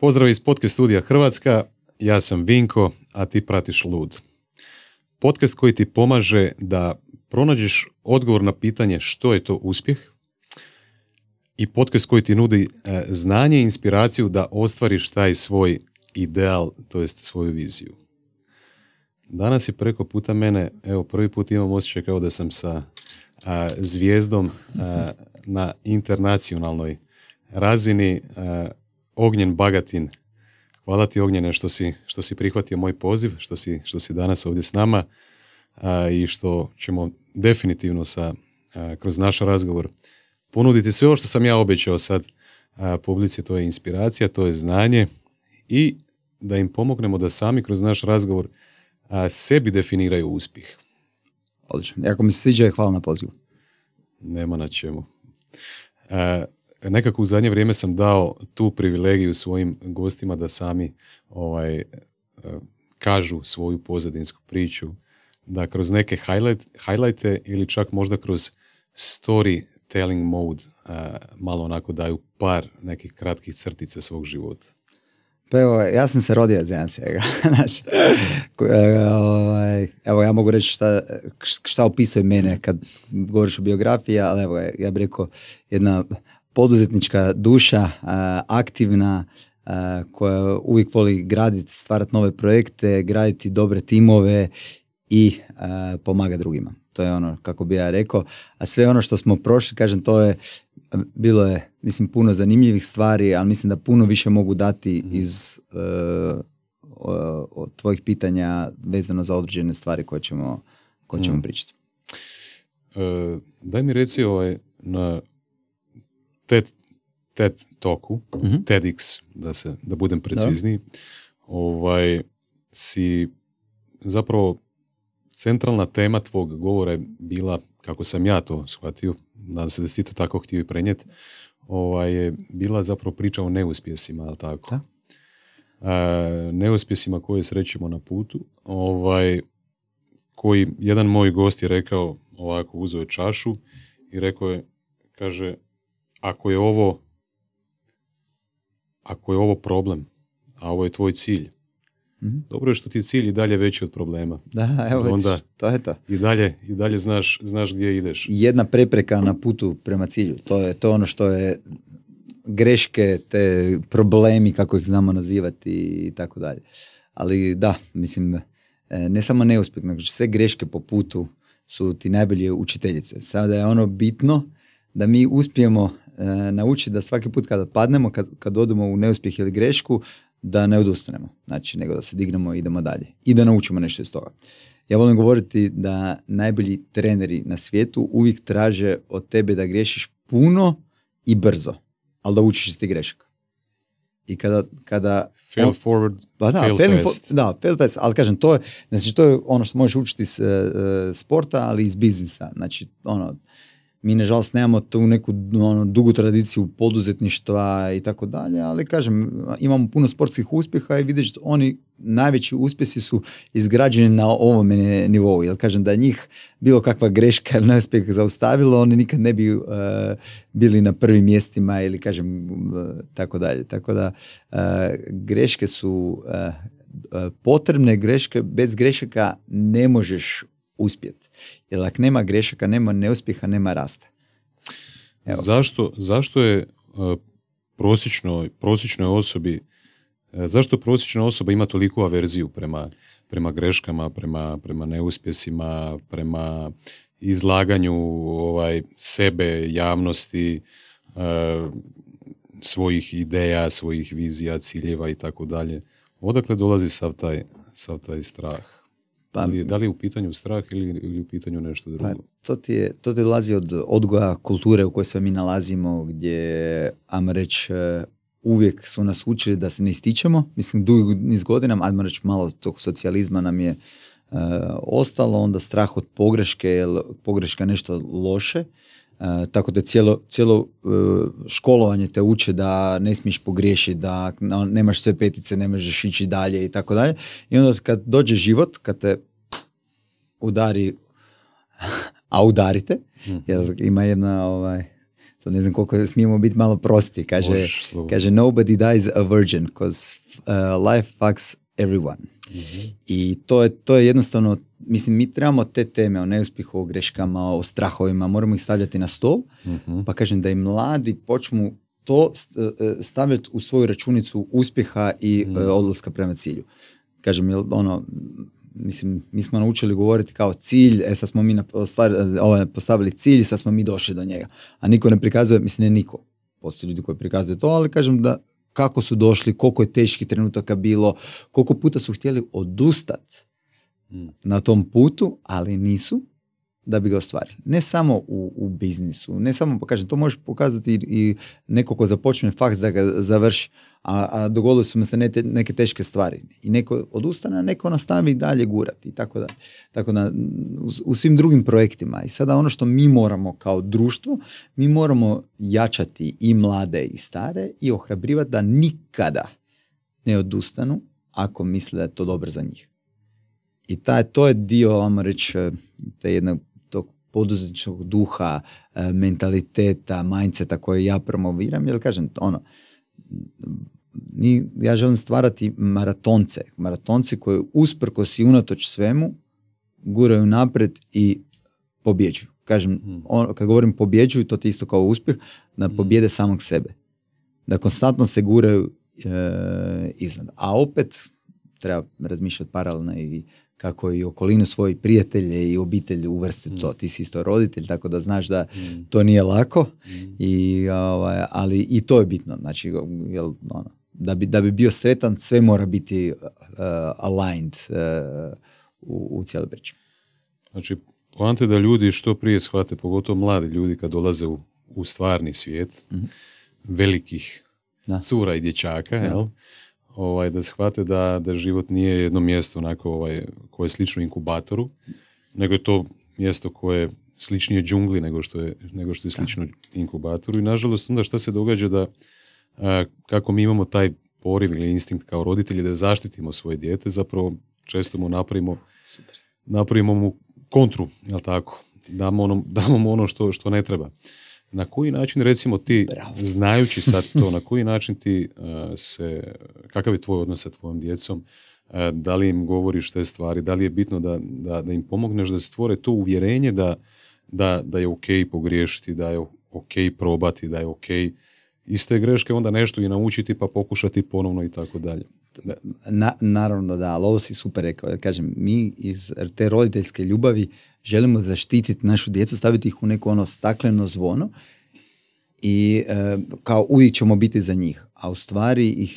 Pozdrav iz podcast studija Hrvatska, ja sam Vinko, a ti pratiš LUD. Podcast koji ti pomaže da pronađeš odgovor na pitanje što je to uspjeh i podcast koji ti nudi znanje i inspiraciju da ostvariš taj svoj ideal, to jest svoju viziju. Danas je preko puta mene, evo prvi put imam osjećaj kao da sam sa zvijezdom na internacionalnoj razini, Ognjen Bagatin. Hvala ti, Ognjene, što si prihvatio moj poziv, što si danas ovdje s nama i što ćemo definitivno kroz naš razgovor ponuditi sve ovo što sam ja obećao sad publici, to je inspiracija, to je znanje i da im pomognemo da sami kroz naš razgovor sebi definiraju uspjeh. Odlično. Ako mi se sviđa, hvala na pozivu. Nema na čemu. Nekako u zadnje vrijeme sam dao tu privilegiju svojim gostima da sami kažu svoju pozadinsku priču, da kroz neke highlighte ili čak možda kroz storytelling mode malo onako daju par nekih kratkih crtica svog života. Pa evo, ja sam se rodio iz Jansijega. Evo, ja mogu reći šta opisuje mene kad govoriš o biografiji, ali evo, ja bih rekao jedna poduzetnička duša, aktivna, koja uvijek voli graditi, stvarati nove projekte, graditi dobre timove i pomaga drugima. To je ono kako bi ja rekao. A sve ono što smo prošli, kažem, to je bilo je, mislim, puno zanimljivih stvari, ali mislim da puno više mogu dati iz tvojih pitanja vezano za određene stvari koje ćemo pričati. Daj mi reci na TED Talku, TEDx, da budem precizniji, si zapravo centralna tema tvog govora je bila, kako sam ja to shvatio, nadam se da si to tako htio i prenijeti, je bila zapravo priča o neuspjesima, ali tako? Da. Neuspjesima koje srećemo na putu, koji jedan moj gost je rekao ovako, uzeo je čašu i rekao je, kaže, Ako je ovo problem, a ovo je tvoj cilj, dobro je što ti je cilj i dalje veći od problema. Da, evo, onda to je to. I dalje znaš gdje ideš. Jedna prepreka na putu prema cilju, to je ono što je greške, te problemi, kako ih znamo nazivati i tako dalje. Ali da, mislim, ne samo neuspjeh, nego sve greške po putu su ti najbolje učiteljice. Sada je ono bitno da mi uspijemo naučiti da svaki put kada padnemo, kad odemo u neuspjeh ili grešku, da ne odustanemo, znači, nego da se dignemo i idemo dalje i da naučimo nešto iz toga. Ja volim govoriti da najbolji treneri na svijetu uvijek traže od tebe da griješiš puno i brzo, ali da učiš iz tih grešaka. I kada fail forward, fail fast, ali kažem, to je ono što možeš učiti iz sporta, ali iz biznisa, znači ono. Mi, nažalost, nemamo tu neku dugu tradiciju poduzetništva i tako dalje, ali kažem, imamo puno sportskih uspjeha i vidiš da oni najveći uspjesi su izgrađeni na ovom nivou. Jer kažem, da njih bilo kakva greška ili neuspjeh zaustavilo, oni nikad ne bi bili na prvim mjestima ili kažem tako dalje. Tako da greške su potrebne, greške, bez grešaka ne možeš uspjet. Jer ako nema grešaka, nema neuspjeha, nema rasta. Zašto je prosječna osoba ima toliku averziju prema greškama, prema neuspjesima, prema izlaganju sebe, javnosti, svojih ideja, svojih vizija, ciljeva i tako dalje? Odakle dolazi sav taj strah? Da li u pitanju strah ili u pitanju nešto drugo? To ti dolazi od odgoja kulture u kojoj se mi nalazimo, gdje, ajmo reći, uvijek su nas učili da se ne ističemo. Mislim, dugo niz godina, ajmo reći, malo tog socijalizma nam je ostalo, onda strah od pogreške, jer pogreška je nešto loše. Tako da cijelo školovanje te uče da ne smiješ pogriješiti, da nemaš sve petice, ne možeš ići dalje i tako dalje. I onda kad dođe život, kad te udari, a udarite, jer ima jedna sad ne znam koliko smijemo biti malo prosti, kaže, kaže nobody dies a virgin, because life fucks everyone. Mm-hmm. I to je jednostavno, mislim, mi trebamo te teme o neuspjehu, o greškama, o strahovima, moramo ih stavljati na stol, mm-hmm. pa kažem da i mladi počnu to stavljati u svoju računicu uspjeha i mm-hmm. odlaska prema cilju. Kažem, ono, mislim, mi smo naučili govoriti kao cilj, sad smo mi postavili cilj, sad smo mi došli do njega. A niko ne prikazuje, mislim, ne niko. Postoji ljudi koji prikazuju to, ali kažem da kako su došli, koliko je teških trenutaka bilo, koliko puta su htjeli odustati na tom putu, ali nisu da bi ga ostvarili. Ne samo u biznisu, ne samo, pa kažem, to možeš pokazati i neko ko započne faks da ga završi, a dogodilo su mi se neke teške stvari. I neko odustane, a neko nastavi dalje gurati i tako dalje. Tako da, u svim drugim projektima. I sada ono što mi moramo kao društvo, mi moramo jačati i mlade i stare i ohrabrivati da nikada ne odustanu ako misle da je to dobro za njih. I to je dio, vam reći, te jednog tog poduzetničkog duha, mentaliteta, mindseta koje ja promoviram, jer kažem, ono, ja želim stvarati maratonci koji usprkos i unatoč svemu guraju naprijed i pobjeđuju. Kažem, kad govorim pobjeđuju, to ti isto kao uspjeh, da pobjede samog sebe. Da konstantno se guraju iznad. A opet treba razmišljati paralelno i kako i okolinu, svoji prijatelje i obitelj uvrsti to. Ti si isto roditelj, tako da znaš da to nije lako, ali i to je bitno. Znači, da bi bio sretan, sve mora biti aligned u cijeloj priči. Znači, poanta je da ljudi što prije shvate, pogotovo mladi ljudi kad dolaze u stvarni svijet, velikih cura i dječaka, jel? Da shvate da život nije jedno mjesto onako, koje je slično inkubatoru, nego je to mjesto koje je sličnije džungli nego što je slično inkubatoru. I nažalost onda šta se događa da kako mi imamo taj poriv ili instinkt kao roditelji da zaštitimo svoje dijete, zapravo često mu napravimo mu kontru, jel tako? Damo mu ono što ne treba. Na koji način, recimo ti, znajući sad to, na koji način ti kakav je tvoj odnos sa tvojom djecom, da li im govoriš te stvari, da li je bitno da im pomogneš da stvore to uvjerenje da je ok pogriješiti, da je ok probati, da je ok iz te greške onda nešto i naučiti pa pokušati ponovno i tako dalje. Naravno da, ali ovo si super rekao. Kažem, mi iz te roditeljske ljubavi želimo zaštititi našu djecu, staviti ih u neko ono stakleno zvono i kao uvijek ćemo biti za njih, a u stvari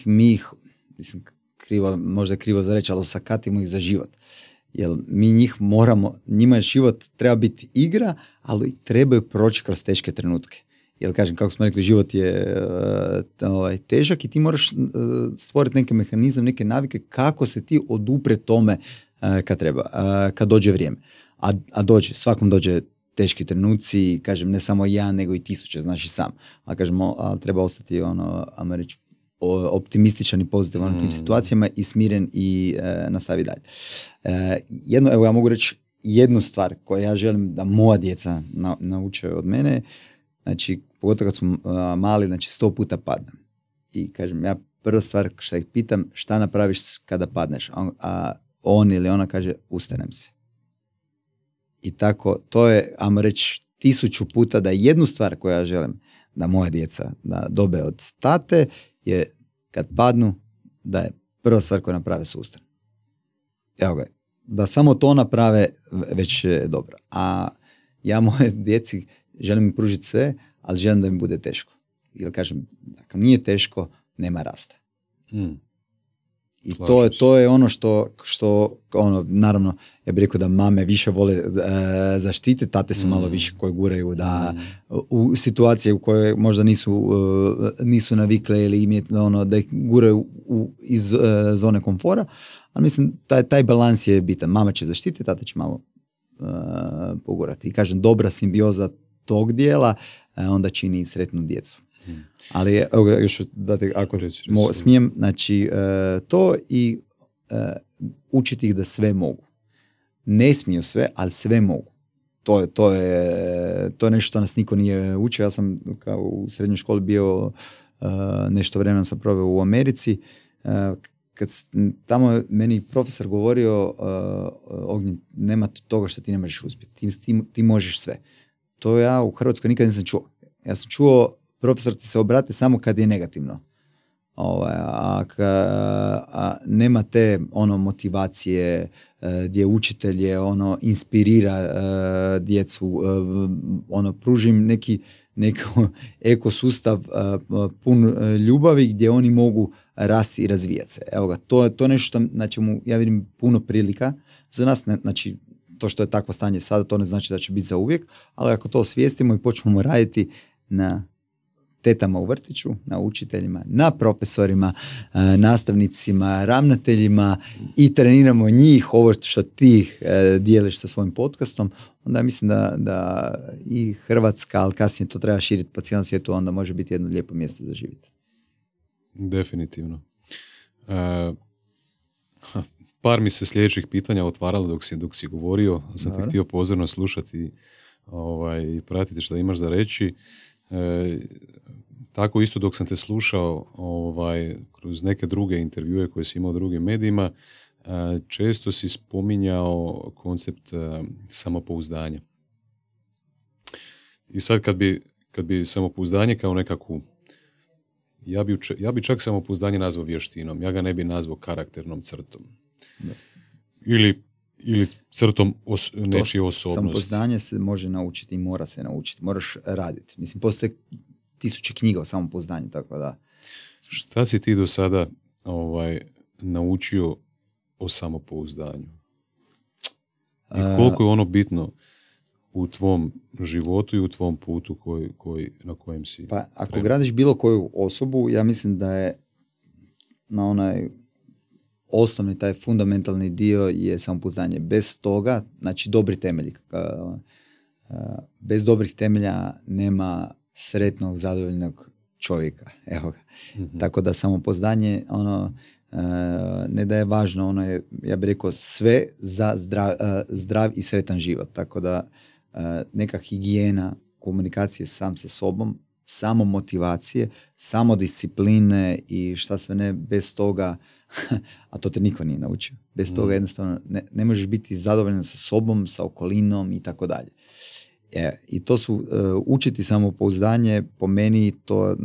možda je krivo za reći, ali sakatimo ih za život. Jer mi njih moramo, njima je život, treba biti igra, ali trebaju proći kroz teške trenutke. Jer kažem, kako smo rekli, život je težak i ti moraš stvoriti neki mehanizam, neke navike kako se ti odupre tome kad treba, kad dođe vrijeme. A dođe, svakom dođe teški trenuci, kažem, ne samo ja, nego i tisuće, znaš i sam. A kažem, treba ostati optimističan i pozitivan u tim situacijama i smiren i nastavi dalje. Evo ja mogu reći jednu stvar koju ja želim da moja djeca nauče od mene. Znači, pogotovo kad su mali, znači 100 puta padnem. I kažem, ja prva stvar što ih pitam, šta napraviš kada padneš? A on ili ona kaže, ustanem se. I tako, to je, ajmo reći, 1000 puta da jednu stvar koju ja želim da moja djeca da dobe od tate je kad padnu, da je prva stvar koju naprave se ustane. Evo ga, da samo to naprave, već je dobro. A ja moje djeci želim im pružiti sve, ali želim da im bude teško. Jer kažem, dakle, nije teško, nema rasta. I to je ono što naravno, ja bih rekao da mame više vole zaštite, tate su malo više koje guraju da u situacije u kojoj možda nisu navikle ili im je da ih guraju iz zone komfora, ali mislim, taj balans je bitan. Mama će zaštiti, tate će malo pogurati. I kažem, dobra simbioza tog dijela, onda čini i sretnu djecu. Ali evo, još dati, ako smijem, znači to i učiti ih da sve mogu. Ne smiju sve, ali sve mogu. To je nešto što nas niko nije učio. Ja sam kao u srednjoj školi bio nešto vremena sam proveo u Americi. Kad tamo meni profesor govorio Ognjen, nema toga što ti ne možeš uspjeti, ti možeš sve. To ja u Hrvatskoj nikad nisam čuo. Ja sam čuo, profesor ti se obrati samo kad je negativno. A nema te ono motivacije gdje učitelje ono inspirira djecu, ono pruži im neko ekosustav pun ljubavi gdje oni mogu rasti i razvijati se. Evo ga, to je nešto na čemu ja vidim puno prilika za nas, znači to što je takvo stanje sada to ne znači da će biti za uvijek, ali ako to osvijestimo i počnemo raditi na tetama u vrtiću, na učiteljima, na profesorima, nastavnicima, ravnateljima i treniramo njih, ovo što ti dijeliš sa svojim podcastom, onda mislim da i Hrvatska, ali kasnije to treba širiti po cijelom svijetu, onda može biti jedno lijepo mjesto za život. Definitivno. Par mi se sljedećih pitanja otvaralo dok si govorio, sam ti htio pozorno slušati i pratiti što imaš za reći. Tako isto dok sam te slušao kroz neke druge intervjue koje si imao u drugim medijima, često si spominjao koncept samopouzdanja. I sad kad bi samopouzdanje kao nekakvu, ja bi čak samopouzdanje nazvao vještinom, ja ga ne bi nazvao karakternom crtom. Da. Ili crtom nečije osobnosti. Samopouzdanje se može naučiti i mora se naučiti. Moraš raditi. Mislim, postoje 1000 knjiga o samopouzdanju, tako da. Šta si ti do sada naučio o samopouzdanju? I koliko je ono bitno u tvom životu i u tvom putu na kojem si? Pa, ako gradiš bilo koju osobu, ja mislim da je na onaj osnovni, taj fundamentalni dio je samopouzdanje. Bez toga, znači dobri temelji. Bez dobrih temelja nema sretnog, zadovoljnog čovjeka. Evo ga. Mm-hmm. Tako da samopouzdanje, ne da je važno, ono je, ja bih rekao, sve za zdrav i sretan život. Tako da neka higijena komunikacije sam sa sobom, samo motivacije, samo discipline i šta sve ne, bez toga, a to te niko nije naučio, bez toga jednostavno ne možeš biti zadovoljan sa sobom, sa okolinom i tako dalje. I to su, učiti samopouzdanje, po meni to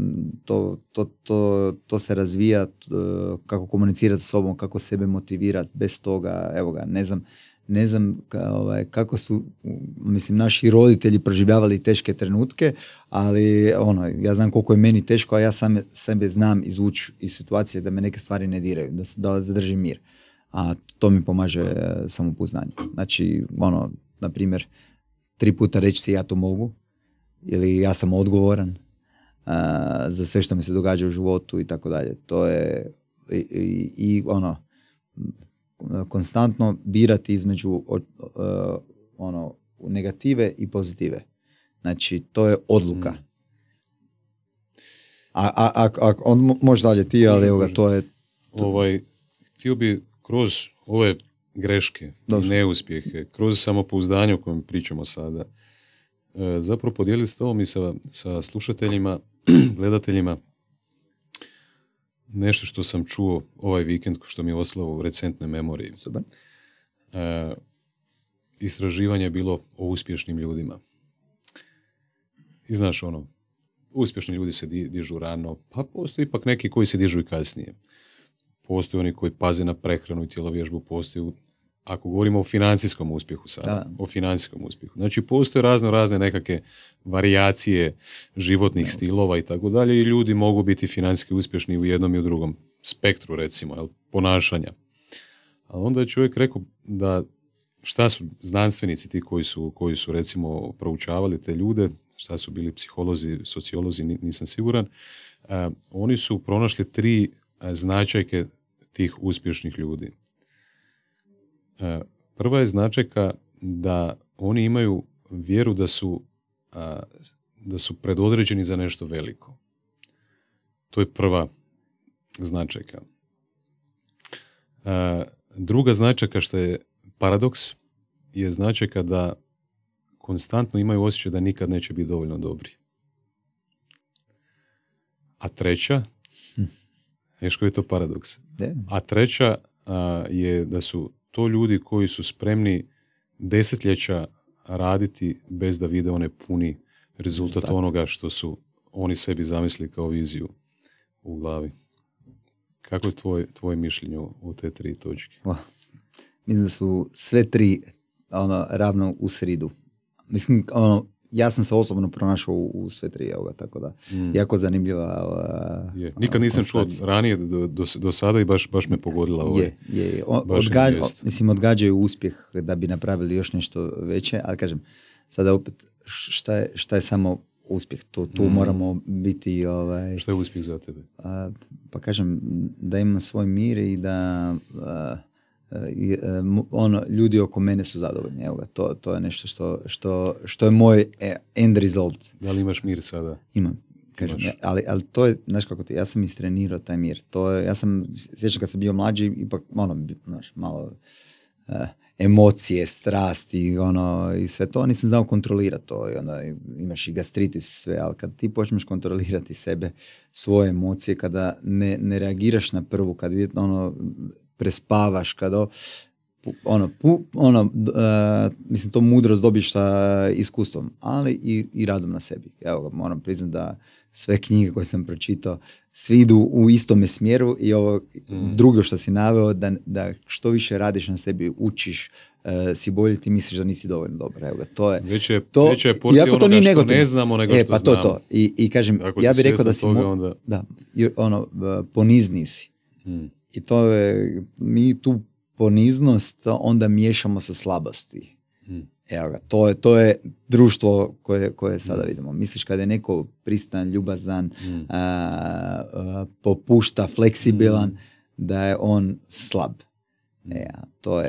se razvija, kako komunicirati sa sobom, kako sebe motivirati, bez toga, evo ga, ne znam kako su, mislim, naši roditelji proživljavali teške trenutke, ali ja znam koliko je meni teško, a ja sam sebe znam izvući iz situacije da me neke stvari ne diraju, da zadržim mir. A to mi pomaže samopouzdanje. Znači, na primjer, 3 puta reći si ja to mogu, ili ja sam odgovoran za sve što mi se događa u životu i tako dalje. To je konstantno birati između negative i pozitive. Znači, to je odluka. A on može dalje ti, ali evo ga, to je... htio bi kroz ove greške i neuspjehe, kroz samopouzdanje o kojem pričamo sada, zapravo podijeliti s tobom i sa slušateljima, gledateljima, nešto što sam čuo ovaj vikend, što mi je ostalo u recentnoj memoriji. Istraživanje je bilo o uspješnim ljudima. I znaš, uspješni ljudi se dižu rano, pa postoji ipak neki koji se dižu i kasnije. Postoji oni koji paze na prehranu i tjelovježbu, postoji, ako govorimo o financijskom uspjehu sada, o financijskom uspjehu. Znači, postoje razne nekakve varijacije životnih stilova i tako dalje, i ljudi mogu biti financijski uspješni u jednom i u drugom spektru, recimo, ponašanja. Ali onda je čovjek rekao da, šta su znanstvenici ti koji su recimo proučavali te ljude, šta su bili psiholozi, sociolozi, nisam siguran, oni su pronašli 3 značajke tih uspješnih ljudi. Prva je značajka da oni imaju vjeru da su predodređeni za nešto veliko. To je prva značajka. Druga značajka, što je paradoks, je značajka da konstantno imaju osjećaj da nikad neće biti dovoljno dobri. A treća, još koji je to paradoks, a treća je da su to ljudi koji su spremni desetljeća raditi bez da vide one puni rezultat onoga što su oni sebi zamislili kao viziju u glavi. Kako je tvoje mišljenje o te tri točke? Mislim da su sve tri ravno u sridu. Mislim, ja sam se osobno pronašao u sve tri, tako da, jako zanimljiva nikad nisam čuo ranije do sada i baš me pogodila odgađaju uspjeh da bi napravili još nešto veće, ali kažem, sada opet, šta je samo uspjeh? Tu moramo biti... Šta je uspjeh za tebe? Pa kažem, da imam svoj mir i da... ljudi oko mene su zadovoljni. Evo ga, to je nešto što je moj end result. Da li imaš mir sada? Imam, kažem. Ali to je, znaš kako, ja sam istrenirao taj mir. Ja sam, sjećam kad sam bio mlađi, ipak, malo emocije, strasti, i sve to, nisam znao kontrolirati to. I onda imaš i gastritis, sve, ali kad ti počneš kontrolirati sebe, svoje emocije, kada ne reagiraš na prvu, kad je prespavaš, kada mislim, to mudrost dobiš sa iskustvom, ali i radom na sebi. Evo, moram priznati da sve knjige koje sam pročitao, svi idu u istome smjeru i ovo drugo što si naveo, da što više radiš na sebi, učiš, si bolji, ti misliš da nisi dovoljno dobar. Evo ga, to je... Veća je porcija onoga što ne znamo nego što znamo. To. I kažem, ja bih rekao da si... ponizni si. I to je, mi tu poniznost onda miješamo sa slabosti. Evo ga, to je društvo koje sada vidimo. Misliš kada je neko pristan, ljubazan, popušta, fleksibilan, da je on slab. To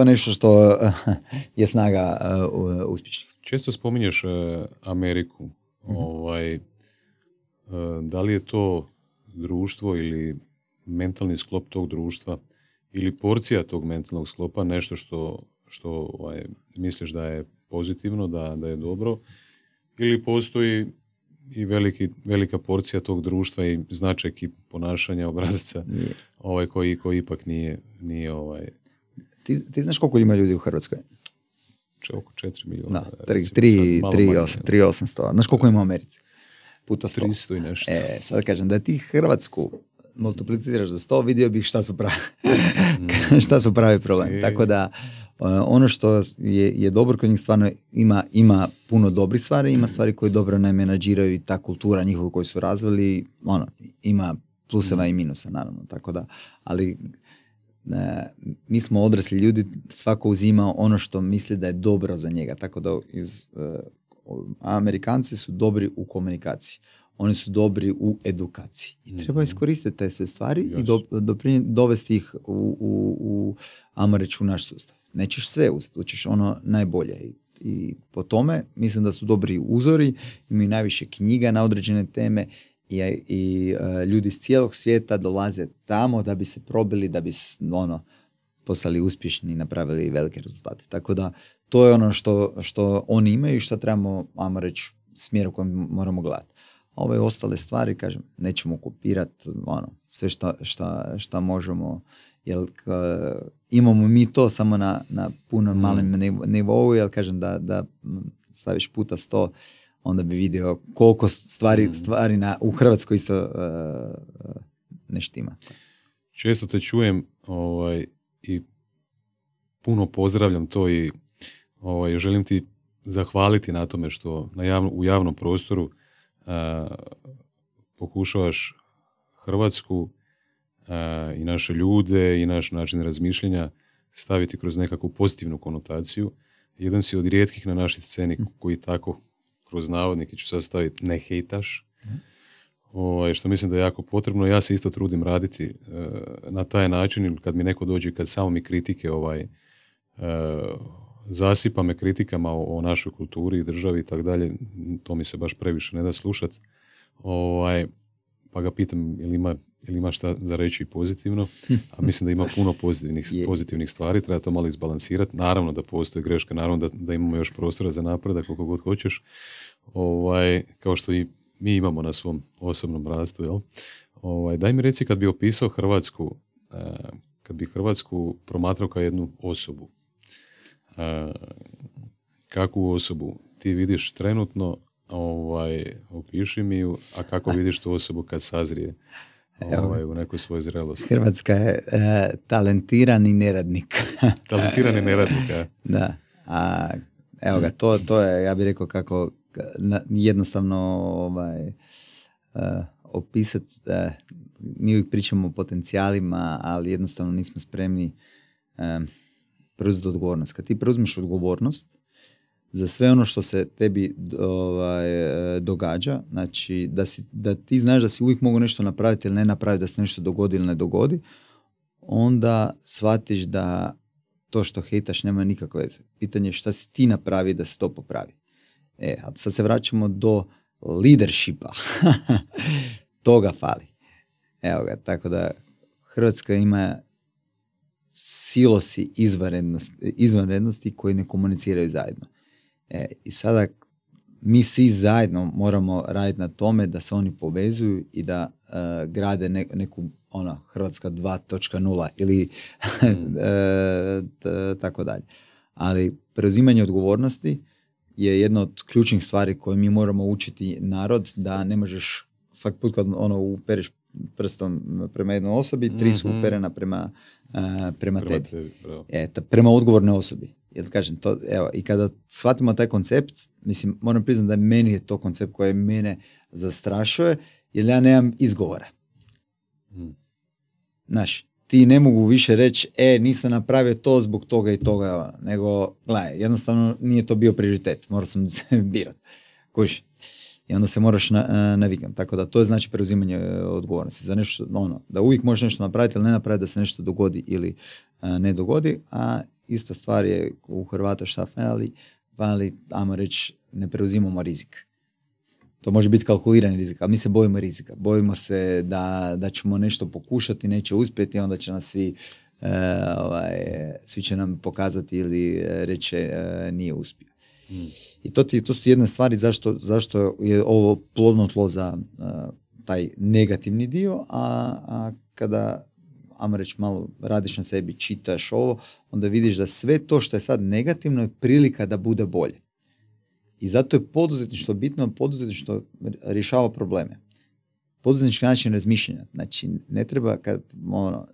je nešto što je snaga uspješnih. Često spominješ Ameriku. Da li je to društvo ili mentalni sklop tog društva ili porcija tog mentalnog sklopa, nešto što misliš da je pozitivno, da je dobro, ili postoji i velika porcija tog društva i značajki i ponašanja obrazaca koji ipak nije. Ti znaš koliko ima ljudi u Hrvatskoj? Oko 4 milijuna. 3.800. Znaš koliko ima u Americi? Puta 100. 300 i nešto. Sad kažem da ti Hrvatsku multipliciraš za 100, vidio bih šta su pravi problemi. Tako da, ono što je dobro kod njih, stvarno ima puno dobrih stvari, ima stvari koje dobro ne menadžiraju i ta kultura njihova koju su razvili, ima pluseva i minusa, naravno. Tako da, ali mi smo odrasli ljudi, svako uzima ono što misli da je dobro za njega. Tako da, Amerikanci su dobri u komunikaciji. Oni su dobri u edukaciji. I treba iskoristiti te sve stvari i dovesti ih u naš sustav. Nećeš sve uzeti, učiš ono najbolje. I po tome mislim da su dobri uzori, imaju najviše knjiga na određene teme i ljudi iz cijelog svijeta dolaze tamo da bi se probili, da bi postali uspješni i napravili velike rezultate. Tako da to je ono što oni imaju i što trebamo, smjer u kojem moramo gledati. Ove ostale stvari, kažem, nećemo kopirati sve šta možemo, jer imamo mi to samo na puno malem nivou, jer kažem da staviš puta 100, onda bi vidio koliko stvari u Hrvatskoj isto ne štima. Često te čujem i puno pozdravljam to i želim ti zahvaliti na tome što u javnom prostoru pokušavaš Hrvatsku i naše ljude i naš način razmišljenja staviti kroz nekakvu pozitivnu konotaciju. Jedan si od rijetkih na našoj sceni koji tako, kroz navodnike ću sad staviti, ne hejtaš, što mislim da je jako potrebno. Ja se isto trudim raditi na taj način, ili kad mi neko dođe, kad samo mi kritike zasipa me kritikama o našoj kulturi i državi i tako dalje, to mi se baš previše ne da slušati. pa ga pitam ili ima šta za reći pozitivno, a mislim da ima puno pozitivnih stvari, treba to malo izbalansirati. Naravno da postoji greška, naravno da imamo još prostora za napredak koliko god hoćeš, kao što i mi imamo na svom osobnom rastu, jel? Daj mi reci, kad bi opisao Hrvatsku, kad bi Hrvatsku promatrao kao jednu osobu, kakvu osobu ti vidiš trenutno, opiši mi ju, a kako vidiš tu osobu kad sazrije u nekoj svojoj zrelosti? Hrvatska je talentirani neradnik. Talentirani neradnik, a? Da. A, evo ga, to je, ja bih rekao, kako jednostavno opisati. Mi uvijek pričamo o potencijalima, ali jednostavno nismo spremni preuzeti odgovornost. Kad ti preuzmeš odgovornost za sve ono što se tebi događa, znači da ti znaš da si uvijek mogu nešto napraviti ili ne napraviti, da se nešto dogodi ili ne dogodi, onda shvatiš da to što hejtaš nema nikakve veze. Pitanje je šta si ti napravi da se to popravi. A sad se vraćamo do leadershipa. Toga fali. Evo ga, tako da Hrvatska ima silosi izvanrednosti koji ne komuniciraju zajedno. I sada mi svi zajedno moramo raditi na tome da se oni povezuju i da grade neku Hrvatska 2.0 ili tako dalje. Ali preuzimanje odgovornosti je jedna od ključnih stvari koje mi moramo učiti narod, da ne možeš svaki put kad upereš prstom prema jednoj osobi, tri su uperena prema tebi. Prema odgovornoj osobi. Jer kažem, to, evo, i kada shvatimo taj koncept, mislim, moram priznati da meni je to koncept koji mene zastrašuje, jer ja nemam izgovora. Znaš, ti ne mogu više reći, nisam napravio to zbog toga i toga, nego, gledaj, jednostavno nije to bio prioritet, morao sam se birati. Kuži. I onda se moraš naviknuti. Tako da to je znači preuzimanje odgovornosti za nešto, da uvijek možeš nešto napraviti ili ne napraviti, da se nešto dogodi ili ne dogodi, a ista stvar je u Hrvata šta fali, ajmo reći, ne preuzimamo rizik. To može biti kalkuliran rizik, ali mi se bojimo rizika. Bojimo se da ćemo nešto pokušati, neće uspjeti, onda će nas svi će nam pokazati ili reći nije uspio. I to su jedne stvari zašto je ovo plodno tlo za taj negativni dio, a kada, ajmo reći, malo radiš na sebi, čitaš ovo, onda vidiš da sve to što je sad negativno je prilika da bude bolje. I zato je poduzetništvo bitno, poduzetništvo rješava probleme. Poduzetnički način razmišljanja, znači ne treba,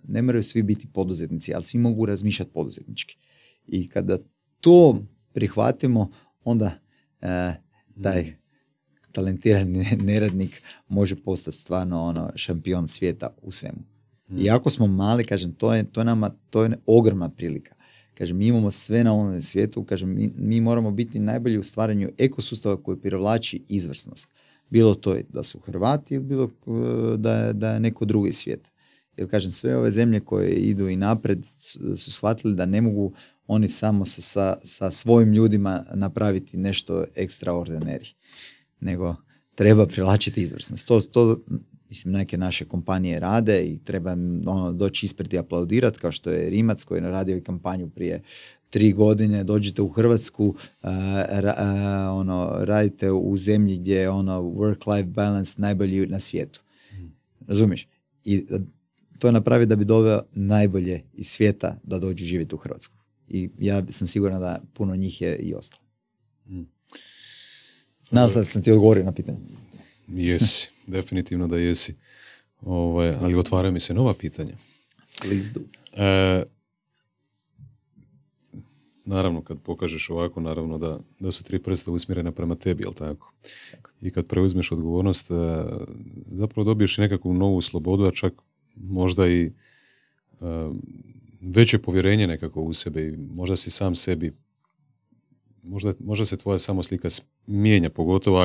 ne moraju svi biti poduzetnici, ali svi mogu razmišljati poduzetnički. I kada to prihvatimo, onda taj talentirani neradnik može postati stvarno šampion svijeta u svemu. Iako smo mali, kažem, to je ogromna prilika. Kažem, mi imamo sve na ovom svijetu, kažem, mi moramo biti najbolji u stvaranju ekosustava koji privlači izvrsnost. Bilo to da su Hrvati ili bilo da je neko drugi svijet. Jer, kažem, sve ove zemlje koje idu i napred su shvatili da ne mogu oni samo sa svojim ljudima napraviti nešto ekstraordinari. Nego treba privlačiti izvrsnost. To mislim, neke naše kompanije rade i treba doći ispred i aplaudirati, kao što je Rimac koji je radio i kampanju prije 3 godine, dođite u Hrvatsku, radite u zemlji gdje je work-life balance najbolji na svijetu. Razumiješ? I to je napravi da bi doveo najbolje iz svijeta da dođu živjeti u Hrvatsku. I ja sam siguran da puno njih je i ostalo. Nadam se da sam ti odgovorio na pitanje. Jesi, definitivno da jesi. Ali otvaraju mi se nova pitanja. Please do. Naravno, kad pokažeš ovako, naravno da su 3 prsta usmjerena prema tebi, jel tako? I kad preuzmeš odgovornost, zapravo dobiješ nekakvu novu slobodu, a čak možda i veće povjerenje nekako u sebe i možda si sam sebi, možda se tvoja samoslika mijenja, pogotovo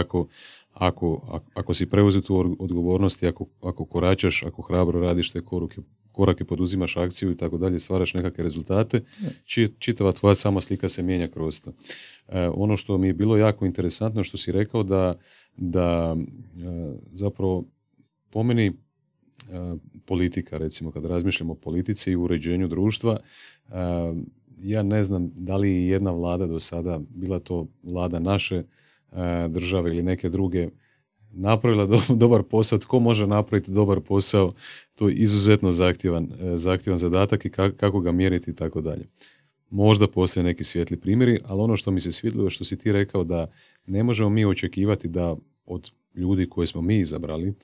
ako si preuzeo tu odgovornost, ako koračaš, ako hrabro radiš te korake, poduzimaš akciju i tako dalje, stvaraš nekakve rezultate, čitava tvoja samoslika se mijenja kroz to. Ono što mi je bilo jako interesantno, što si rekao, da zapravo po meni politika, recimo kad razmišljamo o politici i uređenju društva, ja ne znam da li je jedna vlada do sada, bila to vlada naše države ili neke druge, napravila dobar posao. Tko može napraviti dobar posao? To je izuzetno zahtjevan zadatak i kako ga mjeriti i tako dalje. Možda postoje neki svijetli primjeri, ali ono što mi se svidilo je što si ti rekao da ne možemo mi očekivati da od ljudi koje smo mi izabrali,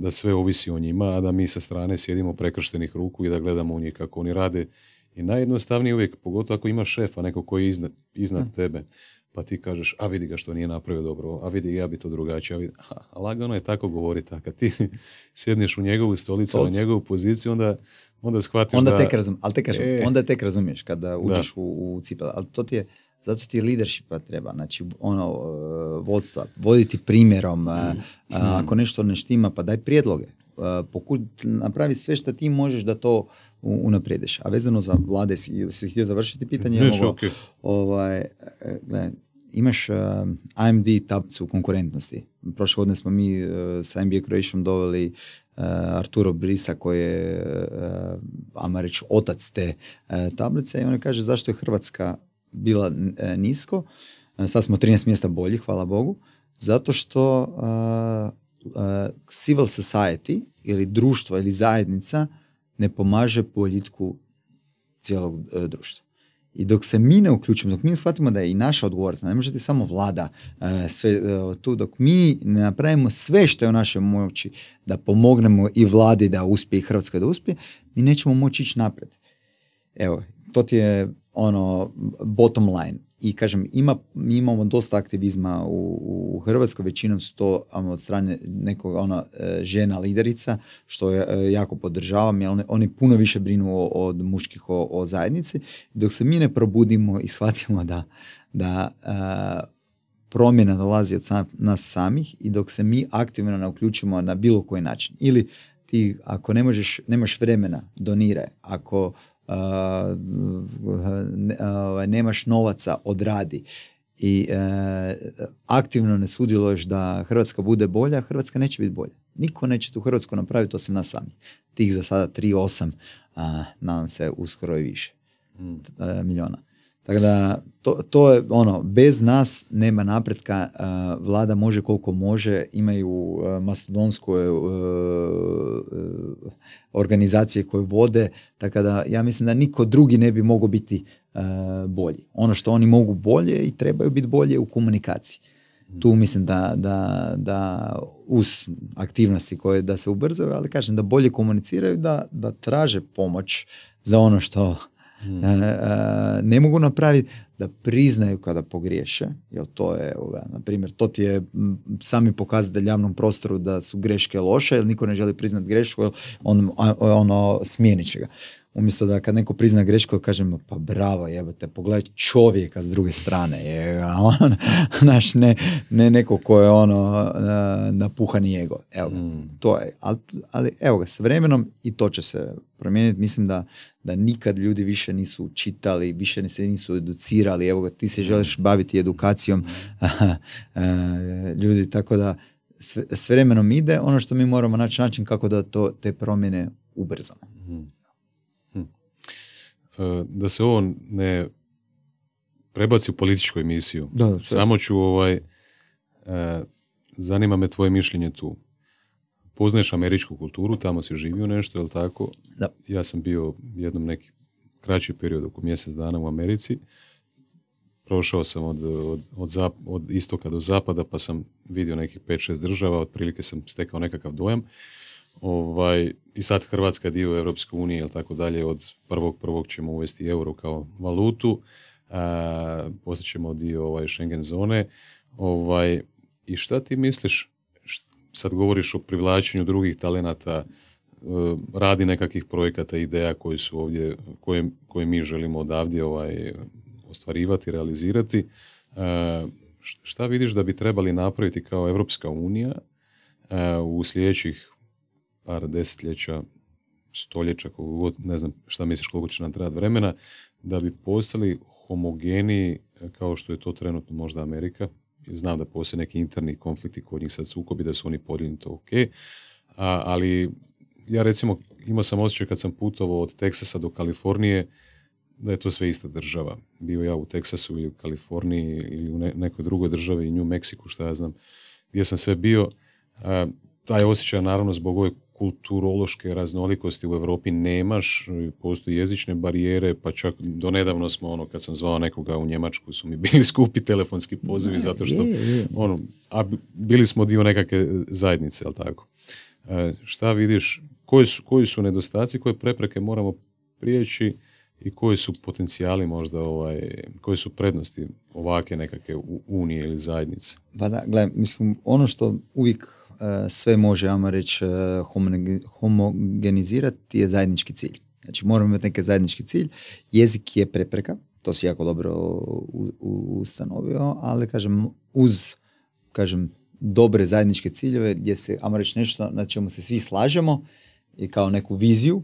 da sve ovisi o njima, a da mi sa strane sjedimo prekrštenih ruku i da gledamo u njih kako oni rade. I najjednostavnije uvijek, pogotovo ako imaš šefa, neko koji je iznad tebe, pa ti kažeš, a vidi ga što nije napravio dobro, a vidi ja bi to drugačije, a vidi, lagano je tako govoriti, a kad ti sjedneš u njegovu stolicu, na njegovu poziciju, onda shvatiš onda da... Onda tek razumiješ kada uđeš u cipele, ali to ti je... Zato ti leadershipa treba, znači ono, vodstva, voditi primjerom, ako nešto ne štima, pa daj prijedloge, napravi sve što ti možeš da to unaprijediš. A vezano za vlade, si htio završiti pitanje? Okay. Imaš IMD tablicu konkurentnosti. Prošle godine smo mi sa MBA Croatianom doveli Arturo Brisa koji je, ajmo reći, otac te tablice i on kaže zašto je Hrvatska bila nisko, sad smo 13 mjesta bolji, hvala Bogu, zato što civil society ili društvo ili zajednica ne pomaže boljitku cijelog društva. I dok se mi ne uključimo, dok mi ne shvatimo da je i naša odgovornost, ne može ti samo vlada tu, dok mi ne napravimo sve što je u našoj moći da pomognemo i vladi da uspije i Hrvatskoj da uspije, mi nećemo moći ići naprijed. Evo, to ti je ono bottom line. I kažem, mi imamo dosta aktivizma u Hrvatskoj, većinom su to od strane nekog žena liderica, što jako podržavam, jer oni puno više brinu od muških o zajednici. Dok se mi ne probudimo i shvatimo da promjena dolazi od nas samih i dok se mi aktivno ne uključimo na bilo koji način. Ili ti ako nemaš vremena, doniraj. Ako nemaš novaca, odradi. I aktivno ne sudjeluješ da Hrvatska bude bolja, Hrvatska neće biti bolja. Niko neće tu Hrvatsku napraviti osim nas sami. Tih za sada 3,8 nadam se uskoro i više miliona. Tako da to je ono, bez nas nema napretka, vlada može koliko može, imaju mastodonske organizacije koje vode, tako da ja mislim da niko drugi ne bi mogao biti bolji. Ono što oni mogu bolje i trebaju biti bolje u komunikaciji. Tu mislim da uz aktivnosti koje da se ubrzaju, ali kažem da bolje komuniciraju, da traže pomoć za ono što ne mogu napraviti, da priznaju kada pogriješe, jer to je, na primjer, to ti je sami pokazatelj javnom prostoru da su greške loše, jer niko ne želi priznati grešku, jer smijeni će ga. Umjesto da kad neko prizna grešku, kažemo, pa bravo, jebate, pogledaj čovjeka s druge strane, naš neko ko je napuhani ego. Evo to je, ali evo ga, s vremenom i to će se promijeniti. Mislim da nikad ljudi više nisu čitali, više se nisu educirali, evo ga, ti se želiš baviti edukacijom ljudi, tako da s vremenom ide, ono što mi moramo naći način kako da te promjene ubrzamo. Da se ovo ne prebaci u političku emisiju. Da, samo ću, zanima me tvoje mišljenje tu. Poznaješ američku kulturu, tamo si živio nešto, je li tako? Da. Ja sam bio jednom neki kraći period, oko mjesec dana u Americi. Prošao sam od istoka do zapada, pa sam vidio nekih 5-6 država, otprilike sam stekao nekakav dojam. I sad Hrvatska dio Europske unije ili tako dalje, od 1.1. ćemo uvesti euro kao valutu, postat ćemo dio Schengen zone. I šta ti misliš, sad govoriš o privlačenju drugih talenata, radi nekakvih projekata, ideja koji su ovdje, koje mi želimo odavdje ostvarivati, realizirati. Šta vidiš da bi trebali napraviti kao Europska unija u sljedećih par desetljeća, stoljeća, ne znam šta misliš koliko će nam trebati vremena, da bi postali homogeniji kao što je to trenutno možda Amerika znam da postoje neki interni konflikti kod njih, sad sukobi, da su oni podijeljeni, to ok. Ali ja recimo imao sam osjećaj kad sam putovao od Teksasa do Kalifornije da je to sve ista država. Bio ja u Teksasu ili u Kaliforniji ili u nekoj drugoj državi, New Mexico, šta ja znam, gdje sam sve bio. Taj osjećaj naravno zbog ove kulturološke raznolikosti u Europi nemaš, postoje jezične barijere, pa čak donedavno smo, ono, kad sam zvao nekoga u Njemačku, su mi bili skupi telefonski pozivi, zato što, ono, a bili smo dio nekakve zajednice, jel tako? Šta vidiš, koji su nedostaci, koje prepreke moramo prijeći i koji su potencijali možda, koje su prednosti ovake nekakve unije ili zajednice? Pa da, gledaj, mislim, ono što uvijek sve može, ajmo reći, homogenizirati je zajednički cilj. Znači moramo imati neki zajednički cilj. Jezik je prepreka, to si jako dobro ustanovio, ali kažem, uz, kažem, dobre zajedničke ciljeve gdje se, ajmo reći, nešto na čemu se svi slažemo i kao neku viziju,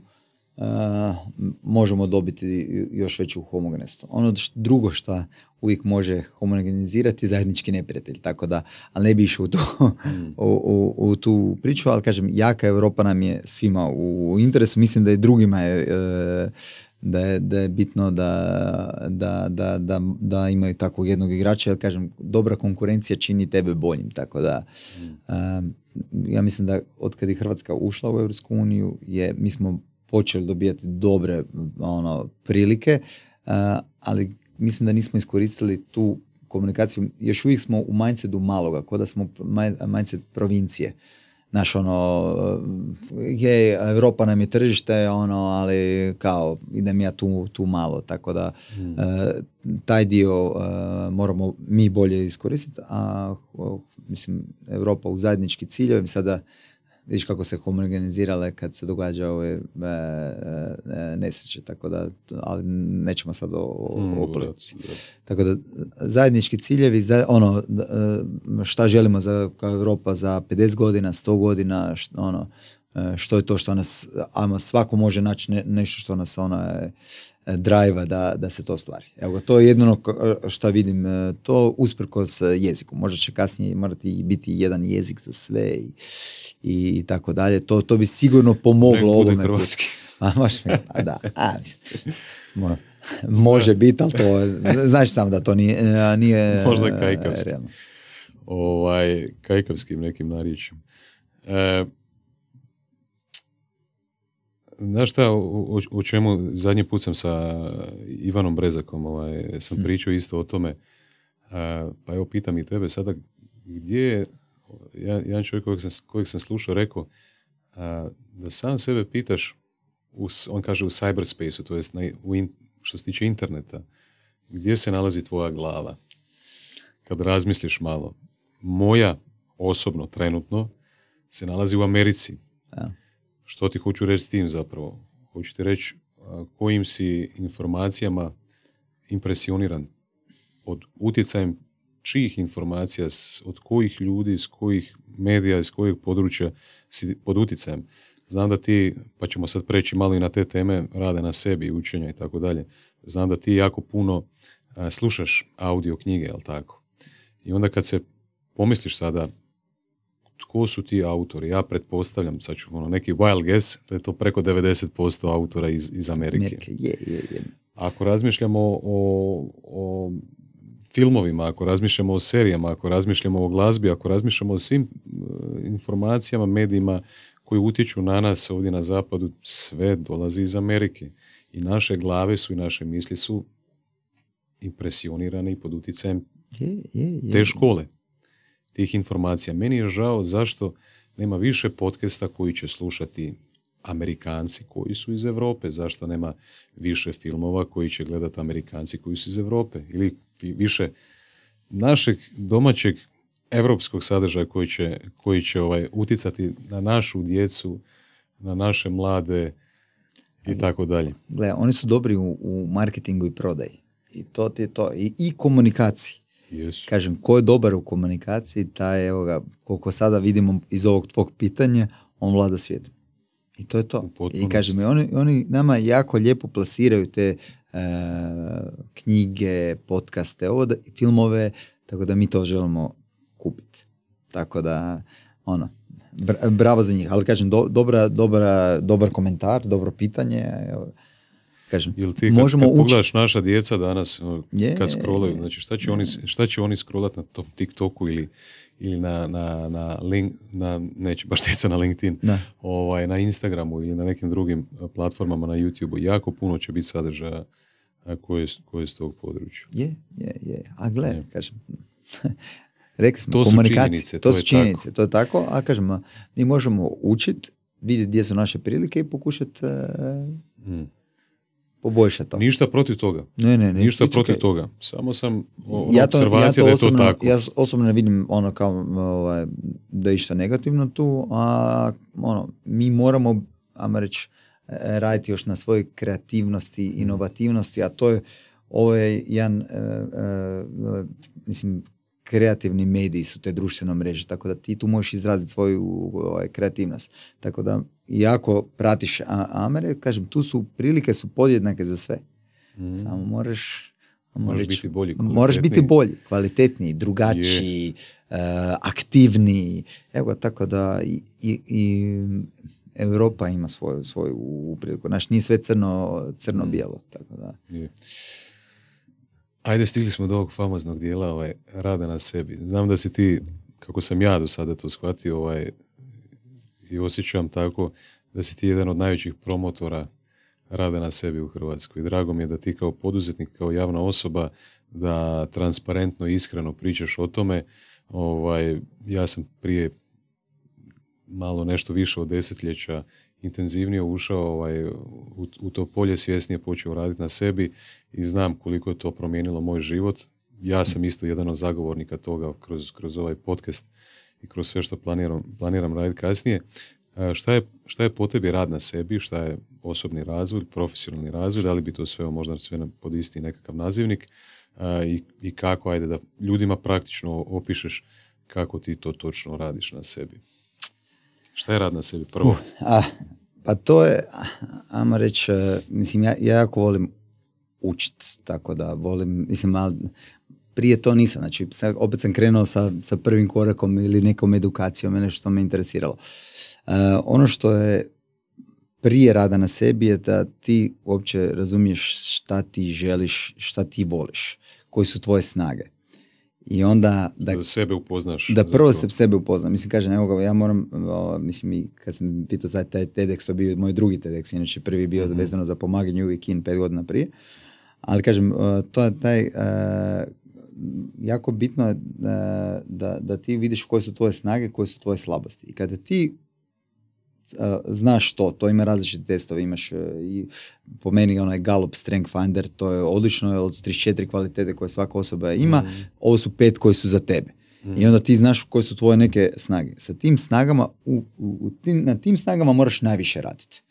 možemo dobiti još veću homogenost. Ono drugo što uvijek može homogenizirati je zajednički neprijatelj, tako da, ali ne bi išao u tu priču, ali kažem, jaka Europa nam je svima u interesu, mislim da i drugima je, da je bitno da imaju takvog jednog igrača, jer kažem, dobra konkurencija čini tebe boljim, tako da ja mislim da od kad je Hrvatska ušla u Europsku uniju, mi smo počeli dobijati dobre prilike, ali mislim da nismo iskoristili tu komunikaciju. Još uvijek smo u mindsetu maloga, kao da smo mindset provincije. Naš Europa nam je tržište, ali kao, idem ja tu malo, tako da taj dio moramo mi bolje iskoristiti, a mislim, Europa u zajednički ciljevi sada. Vidiš kako se homogenizirale kad se događa ove nesreće, tako da, ali nećemo sad o politici. Tako da, zajednički ciljevi, šta želimo kao Europa za 50 godina, 100 godina, što je to što nas, svako može naći nešto što nas drajva da se to stvari. Evo, to je jedino što vidim, to usprkos jeziku. Možda će kasnije morati biti jedan jezik za sve i tako dalje. To bi sigurno pomoglo ovome. Nek bude hrvatski. Može biti, ali to, znaš sam da to nije možda kajkavski. Kajkavskim nekim narječjem. Znaš šta, o čemu zadnji put sam sa Ivanom Brezakom sam pričao isto o tome, pa evo pitam i tebe sada, gdje je jedan čovjek kojeg sam slušao rekao da sam sebe pitaš, on kaže u cyberspaceu, to jest što se tiče interneta, gdje se nalazi tvoja glava kad razmisliš malo. Moja osobno trenutno se nalazi u Americi. Da. Što ti hoću reći s tim zapravo? Hoću ti reći kojim si informacijama impresioniran? Od utjecajem čijih informacija, od kojih ljudi, iz kojih medija, iz kojeg područja si pod utjecajem? Znam da ti, pa ćemo sad preći malo i na te teme, rade na sebi, učenja i tako dalje. Znam da ti jako puno slušaš audio knjige, jel tako? I onda kad se pomisliš sada, tko su ti autori? Ja pretpostavljam, sad ću neki wild guess, da je to preko 90% autora iz Amerike. Ako razmišljamo o filmovima, ako razmišljamo o serijama, ako razmišljamo o glazbi, ako razmišljamo o svim informacijama, medijima koji utječu na nas ovdje na zapadu, sve dolazi iz Amerike. I naše glave su i naše misli su impresionirane i pod utjecajem te škole, tih informacija. Meni je žao zašto nema više podcasta koji će slušati Amerikanci koji su iz Europe, zašto nema više filmova koji će gledati Amerikanci koji su iz Europe ili više našeg domaćeg europskog sadržaja koji će uticati na našu djecu, na naše mlade i tako dalje. Gle, oni su dobri u marketingu i prodaji. I to ti je to. I komunikaciji. Yes. Kažem, ko je dobar u komunikaciji, taj, evo ga, koliko sada vidimo iz ovog tvog pitanja, on vlada svijetom. I to je to. I kažem, oni nama jako lijepo plasiraju te knjige, podcaste, filmove, Tako da mi to želimo kupiti. Tako da, ono, bravo za njih. Ali kažem, dobar komentar, dobro pitanje. Kažem, jel ti kad pogledaš naša djeca danas, kad scrollaju, znači šta će oni scrollat na tom TikToku ili neće baš djeca na LinkedIn, na Instagramu ili na nekim drugim platformama, na YouTubeu, jako puno će biti sadržaja koje je s tog područja. A gledaj, kažem, rekli smo, to su činjenice, to je tako, a kažem, mi možemo učiti, vidjeti gdje su naše prilike i pokušati poboljšati to. Ništa protiv toga. Ne, ništa protiv toga. Samo sam observacija da je to tako. Ja osobno ne vidim ono kao da je išta negativno tu, a ono, mi moramo, ajmo reći, raditi još na svojoj kreativnosti, inovativnosti, a to je, ovo je jedan, mislim, kreativni mediji su te društvene mreže, tako da ti tu možeš izraziti svoju kreativnost. Tako da, iako pratiš Amere, kažem, tu su prilike su podjednake za sve. Samo moraš biti bolji, kvalitetniji, drugačiji, aktivniji. Evo, tako da i Europa ima svoju priliku. Znaš, nije sve crno-bijelo. Tako da... Ajde, stigli smo do ovog famoznog dijela rada na sebi. Znam da si ti, kako sam ja do sada to shvatio i osjećam tako, da si ti jedan od najvećih promotora rada na sebi u Hrvatskoj. Drago mi je da ti kao poduzetnik, kao javna osoba, da transparentno i iskreno pričaš o tome. Ja sam prije malo nešto više od desetljeća intenzivnije ušao u to polje, svjesnije počeo raditi na sebi i znam koliko je to promijenilo moj život. Ja sam isto jedan od zagovornika toga kroz ovaj podcast i kroz sve što planiram raditi kasnije. Šta je po tebi rad na sebi, šta je osobni razvoj, profesionalni razvoj, da li bi to sve možda pod isti nekakav nazivnik i kako, ajde da ljudima praktično opišeš kako ti to točno radiš na sebi. Šta je rad na sebi prvo? Pa to je, ajmo reći, mislim, ja jako volim učit, tako da volim, mislim, ali prije to nisam, znači opet sam krenuo sa prvim korakom ili nekom edukacijom, nešto što me interesiralo. Ono što je prije rada na sebi je da ti uopće razumiješ šta ti želiš, šta ti voliš, koji su tvoje snage. I onda da sebe upoznaš. Da prvo sebe upoznam. Mislim, kažem, evo ga, ja moram, mislim, kad sam pitao za taj TEDx, to bio moj drugi TEDx, inače prvi bio vezano za pomaganje uvijek in 5 godina prije. Ali kažem, to je taj, jako bitno je da ti vidiš koje su tvoje snage, koje su tvoje slabosti. I kada ti znaš to ima različite testove, imaš i po meni onaj Gallup Strength Finder, to je odlično od 34 kvalitete koje svaka osoba ima, ovo su 5 koji su za tebe. I onda ti znaš koje su tvoje neke snage. Sa tim snagama, na tim snagama moraš najviše raditi,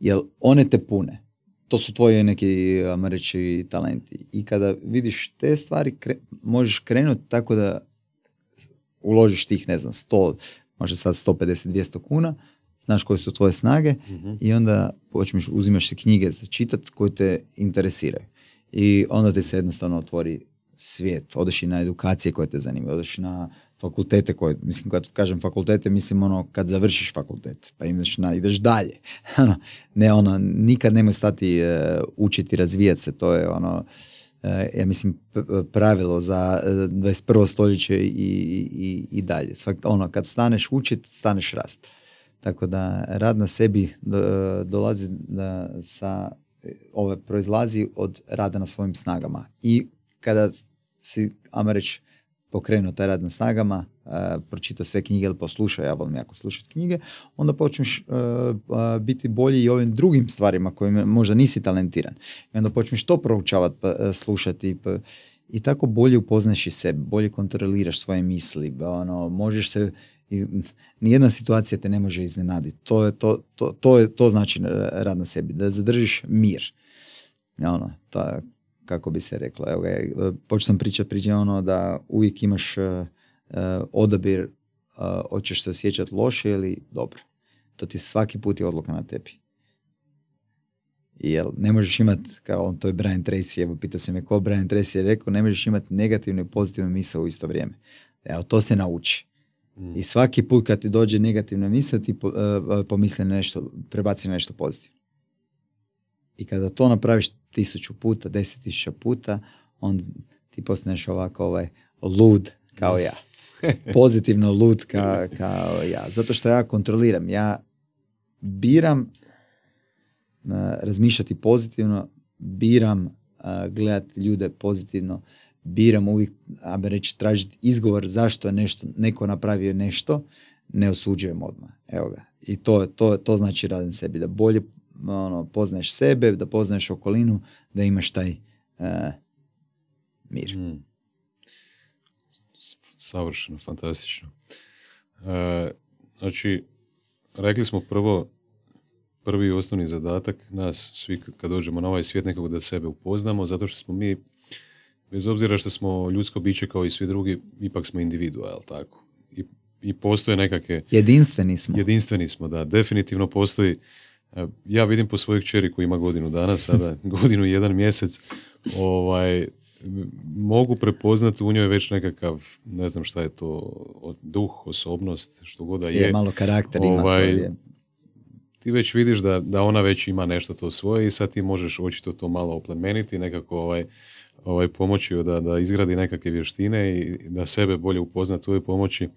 jer one te pune. To su tvoje neki, ajmo reći, talenti. I kada vidiš te stvari, možeš krenuti tako da uložiš tih, ne znam, 100, možda sad 150, 200 kuna, znaš koje su tvoje snage i onda počneš, uzimaš se knjige za čitat koje te interesiraju. I onda ti se jednostavno otvori svijet. Odeš i na edukacije koje te zanimaju, odeš na fakultete koje, mislim, kad kažem fakultete, mislim ono kad završiš fakultet, pa ideš dalje. Ne, ono, nikad nemoj stati učiti, razvijati se, to je ono, ja mislim, pravilo za 21. stoljeće i dalje. Ono, kad staneš učit, staneš rast. Tako da rad na sebi dolazi sa ove, proizlazi od rada na svojim snagama. I kada si, ajmo reći, pokrenuo taj rad na snagama, pročitao sve knjige ili poslušao, ja volim jako slušati knjige, onda počneš biti bolji i ovim drugim stvarima kojima možda nisi talentiran. I onda počneš to proučavati, slušati i tako bolje upoznaš i sebe, bolje kontroliraš svoje misli, ono, možeš se... I nijedna situacija te ne može iznenaditi. To znači rad na sebi, da zadržiš mir. Ono, ta, kako bi se reklo, evo ga, počeo sam pričati ono da uvijek imaš odabir, hoćeš se osjećati loše ili dobro. To ti svaki put je odluka na tebi. Jer ne možeš imati, kao on, to je Brian Tracy, evo pitao se me ko Brian Tracy je rekao, ne možeš imati negativnu i pozitivnu misao u isto vrijeme. Evo, to se nauči. I svaki put kad ti dođe negativna misao, ti pomisli na nešto, prebaci na nešto pozitivno. I kada to napraviš 1000 puta, 10,000 puta, onda ti postaneš ovako lud kao ja. Pozitivno lud kao ja. Zato što ja kontroliram, ja biram razmišljati pozitivno, biram gledati ljude pozitivno, biram uvijek, ajmo reći, tražiti izgovor zašto je neko napravio nešto, ne osuđujem odmah. Evo ga. I to znači radim sebi, da bolje poznaš sebe, da poznaš okolinu, da imaš taj mir. Savršeno, fantastično. Znači, rekli smo prvi i osnovni zadatak nas svi kad dođemo na ovaj svijet nekako da sebe upoznamo, zato što smo mi, bez obzira što smo ljudsko biće kao i svi drugi, ipak smo individua, jel tako? I postoje nekakve... Jedinstveni smo. Jedinstveni smo, da. Definitivno postoji. Ja vidim po svojoj kćeri koja ima godinu dana, sada godinu i 1 mjesec, mogu prepoznati u njoj već nekakav, ne znam šta je to, duh, osobnost, što god da je. Je malo karakter, ima svoje. Ti već vidiš da ona već ima nešto to svoje i sad ti možeš očito to malo oplemeniti, nekako pomoći da izgradi nekakve vještine i da sebe bolje upozna tvoje pomoći,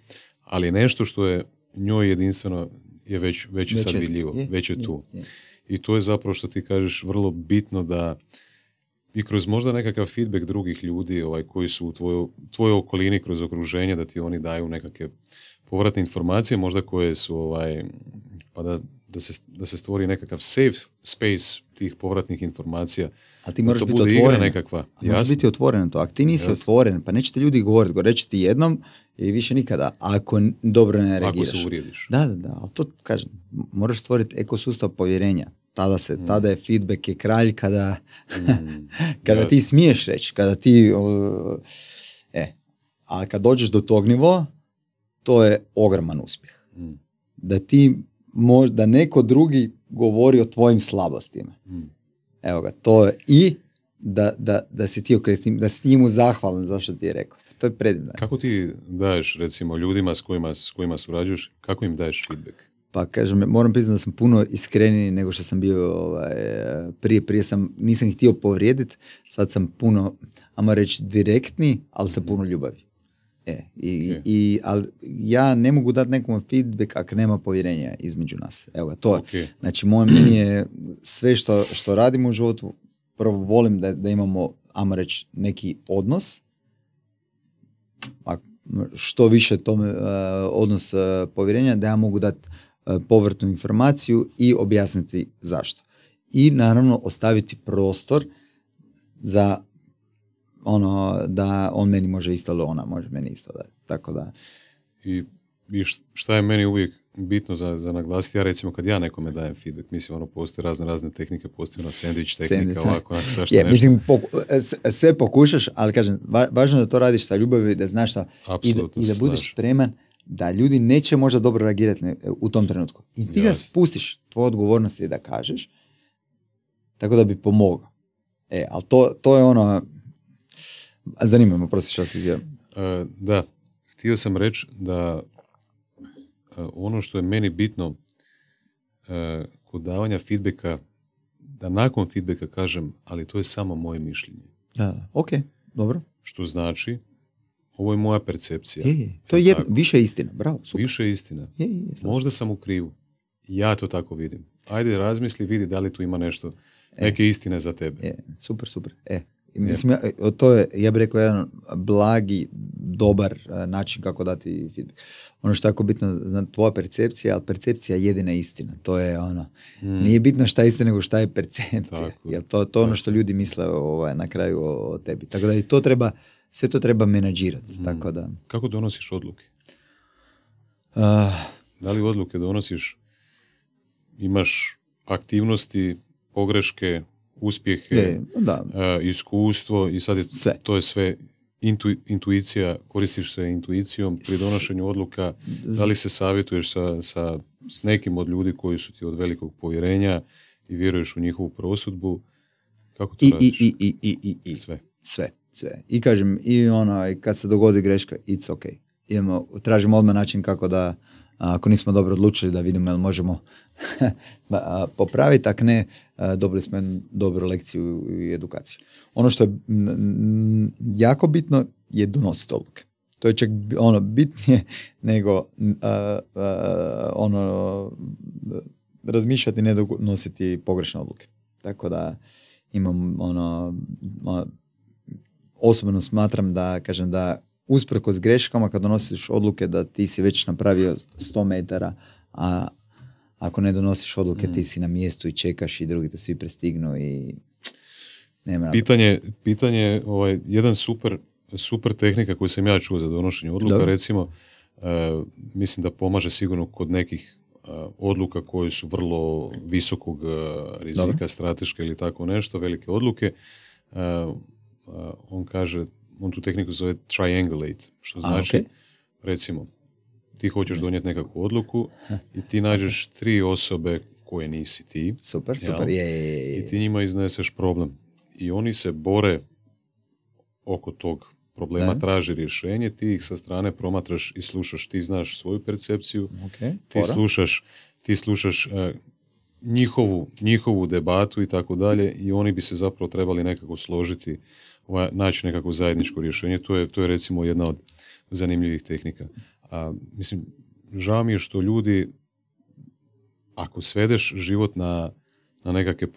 ali nešto što je njoj jedinstveno je već sad vidljivo, već je tu. I to je zapravo što ti kažeš vrlo bitno da i kroz možda nekakav feedback drugih ljudi koji su u tvojoj okolini, kroz okruženje, da ti oni daju nekakve povratne informacije, možda koje su pa da se stvori nekakav safe space tih povratnih informacija. A ti moraš biti otvoren. Nekakva, moraš biti otvoren to. Ako ti nisi otvoren, pa nećete ljudi govoriti, reći ti jednom i više nikada, ako dobro ne reagiraš. Ako se uvrijediš. Da, ali to kažem, moraš stvoriti ekosustav povjerenja. Tada je feedback je kralj kada ti smiješ reći, kada ti... A kad dođeš do tog nivoa, to je ogroman uspjeh. Da ti možda neko drugi govori o tvojim slabostima. Evo ga, to je i da si ti njemu zahvalan za što ti je rekao. To je predivno. Kako ti daješ, recimo, ljudima s kojima surađuješ, kako im daješ feedback? Pa kažem, moram priznati da sam puno iskreniji nego što sam bio prije nisam htio povrijediti, sad sam puno, ajmo reći, direktni, ali sa puno ljubavi. Ali ja ne mogu dati nekom feedback ako nema povjerenja između nas. Evo ga, to je. Znači, moje meni je sve što radimo u životu, prvo volim da imamo, ajmo reći, neki odnos, a što više tome odnos povjerenja, da ja mogu dati povratnu informaciju i objasniti zašto. I naravno ostaviti prostor za da on meni može isto, ali ona može meni isto dati. Tako da. I šta je meni uvijek bitno za naglasiti, ja recimo kad ja nekome dajem feedback, mislim postoje razne tehnike, postoje sandvič tehnika, ovako, svašta nešto. Mislim, sve pokušaš, ali kažem, važno je da to radiš sa ljubavi, da znaš šta i da budeš spreman da ljudi neće možda dobro reagirati u tom trenutku. I ti ga spustiš, tvoja odgovornost je da kažeš, tako da bi pomogao. Ali to je zanimamo, prosim, šta si htio. Da, htio sam reći da ono što je meni bitno kod davanja feedbacka, da nakon feedbacka kažem, ali to je samo moje mišljenje. Da, ok, dobro. Što znači, ovo je moja percepcija. To je više istina, bravo, super. Više istina. Možda sam u krivu. Ja to tako vidim. Ajde, razmisli, vidi da li tu ima nešto, neke istine za tebe. Super. Mislim, to je, ja bih rekao, jedan blagi, dobar način kako dati feedback. Ono što je jako bitno, tvoja percepcija, ali percepcija je jedina istina. To je nije bitno šta je istina, nego šta je percepcija. Jer to je ono što ljudi misle na kraju o tebi. Tako da i to treba, sve to treba menadžirati. Tako da. Kako donosiš odluke? Da li odluke donosiš, imaš aktivnosti, pogreške, uspjehe, iskustvo i sad to je sve intuicija, koristiš se intuicijom pri donošenju odluka, da li se savjetuješ s nekim od ljudi koji su ti od velikog povjerenja i vjeruješ u njihovu prosudbu, kako to radiš? Sve. I kažem, i ono, kad se dogodi greška, it's ok. Idemo, tražimo odmah način kako da, ako nismo dobro odlučili, da vidimo jel možemo popraviti, ako ne, dobili smo jednu dobru lekciju i edukaciju. Ono što je jako bitno je donositi odluke. To je čak ono bitnije nego razmišljati i ne donositi pogrešne odluke. Tako da imam osobno smatram da, kažem da usprkos greškama kad donosiš odluke da ti si već napravio 100 metara, a ako ne donosiš odluke ti si na mjestu i čekaš i drugi te svi prestignu i nema. Pitanje jedan super tehnika koju sam ja čuo za donošenje odluka, recimo, mislim da pomaže sigurno kod nekih odluka koje su vrlo visokog rizika, strateške ili tako nešto, velike odluke. On kaže, on tu tehniku zove triangulate, što znači, recimo, ti hoćeš donijeti nekakvu odluku i ti nađeš tri osobe koje nisi ti. Super, i ti njima izneseš problem. I oni se bore oko tog problema, traži rješenje, ti ih sa strane promatraš i slušaš, ti znaš svoju percepciju, ti slušaš njihovu debatu i tako dalje, i oni bi se zapravo trebali nekako složiti, naći nekako zajedničko rješenje. To je recimo jedna od zanimljivih tehnika. Mislim, žao mi je što ljudi, ako svedeš život na nekakve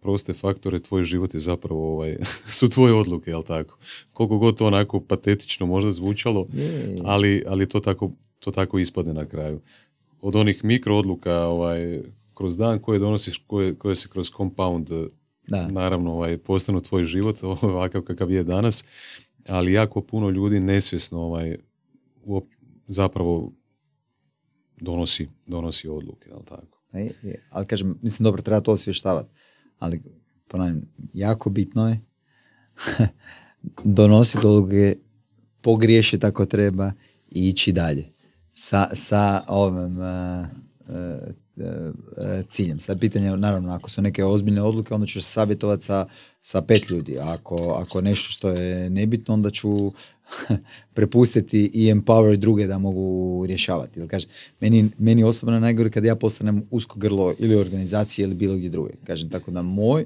proste faktore, tvoj život je zapravo, su tvoje odluke, jel tako? Koliko god to onako patetično možda zvučalo, ali to tako ispadne na kraju. Od onih mikro odluka kroz dan koje donosiš, koje se kroz compound naravno postanu tvoj život, ovakav kakav je danas, ali jako puno ljudi nesvjesno zapravo donosi odluke, jel tako? Ali kažem, mislim, dobro, treba to osvještavati, ali ponavljam, jako bitno je donositi odluke, pogriješiti ako treba i ići dalje sa ovim ciljem. Sad pitanje, naravno, ako su neke ozbiljne odluke, onda ću se savjetovati sa 5 ljudi. Ako nešto što je nebitno, onda ću prepustiti i empower druge da mogu rješavati. Ili kažem, meni osobno najgore kad ja postanem usko grlo ili organizacije ili bilo gdje druge. Kažem, tako da moj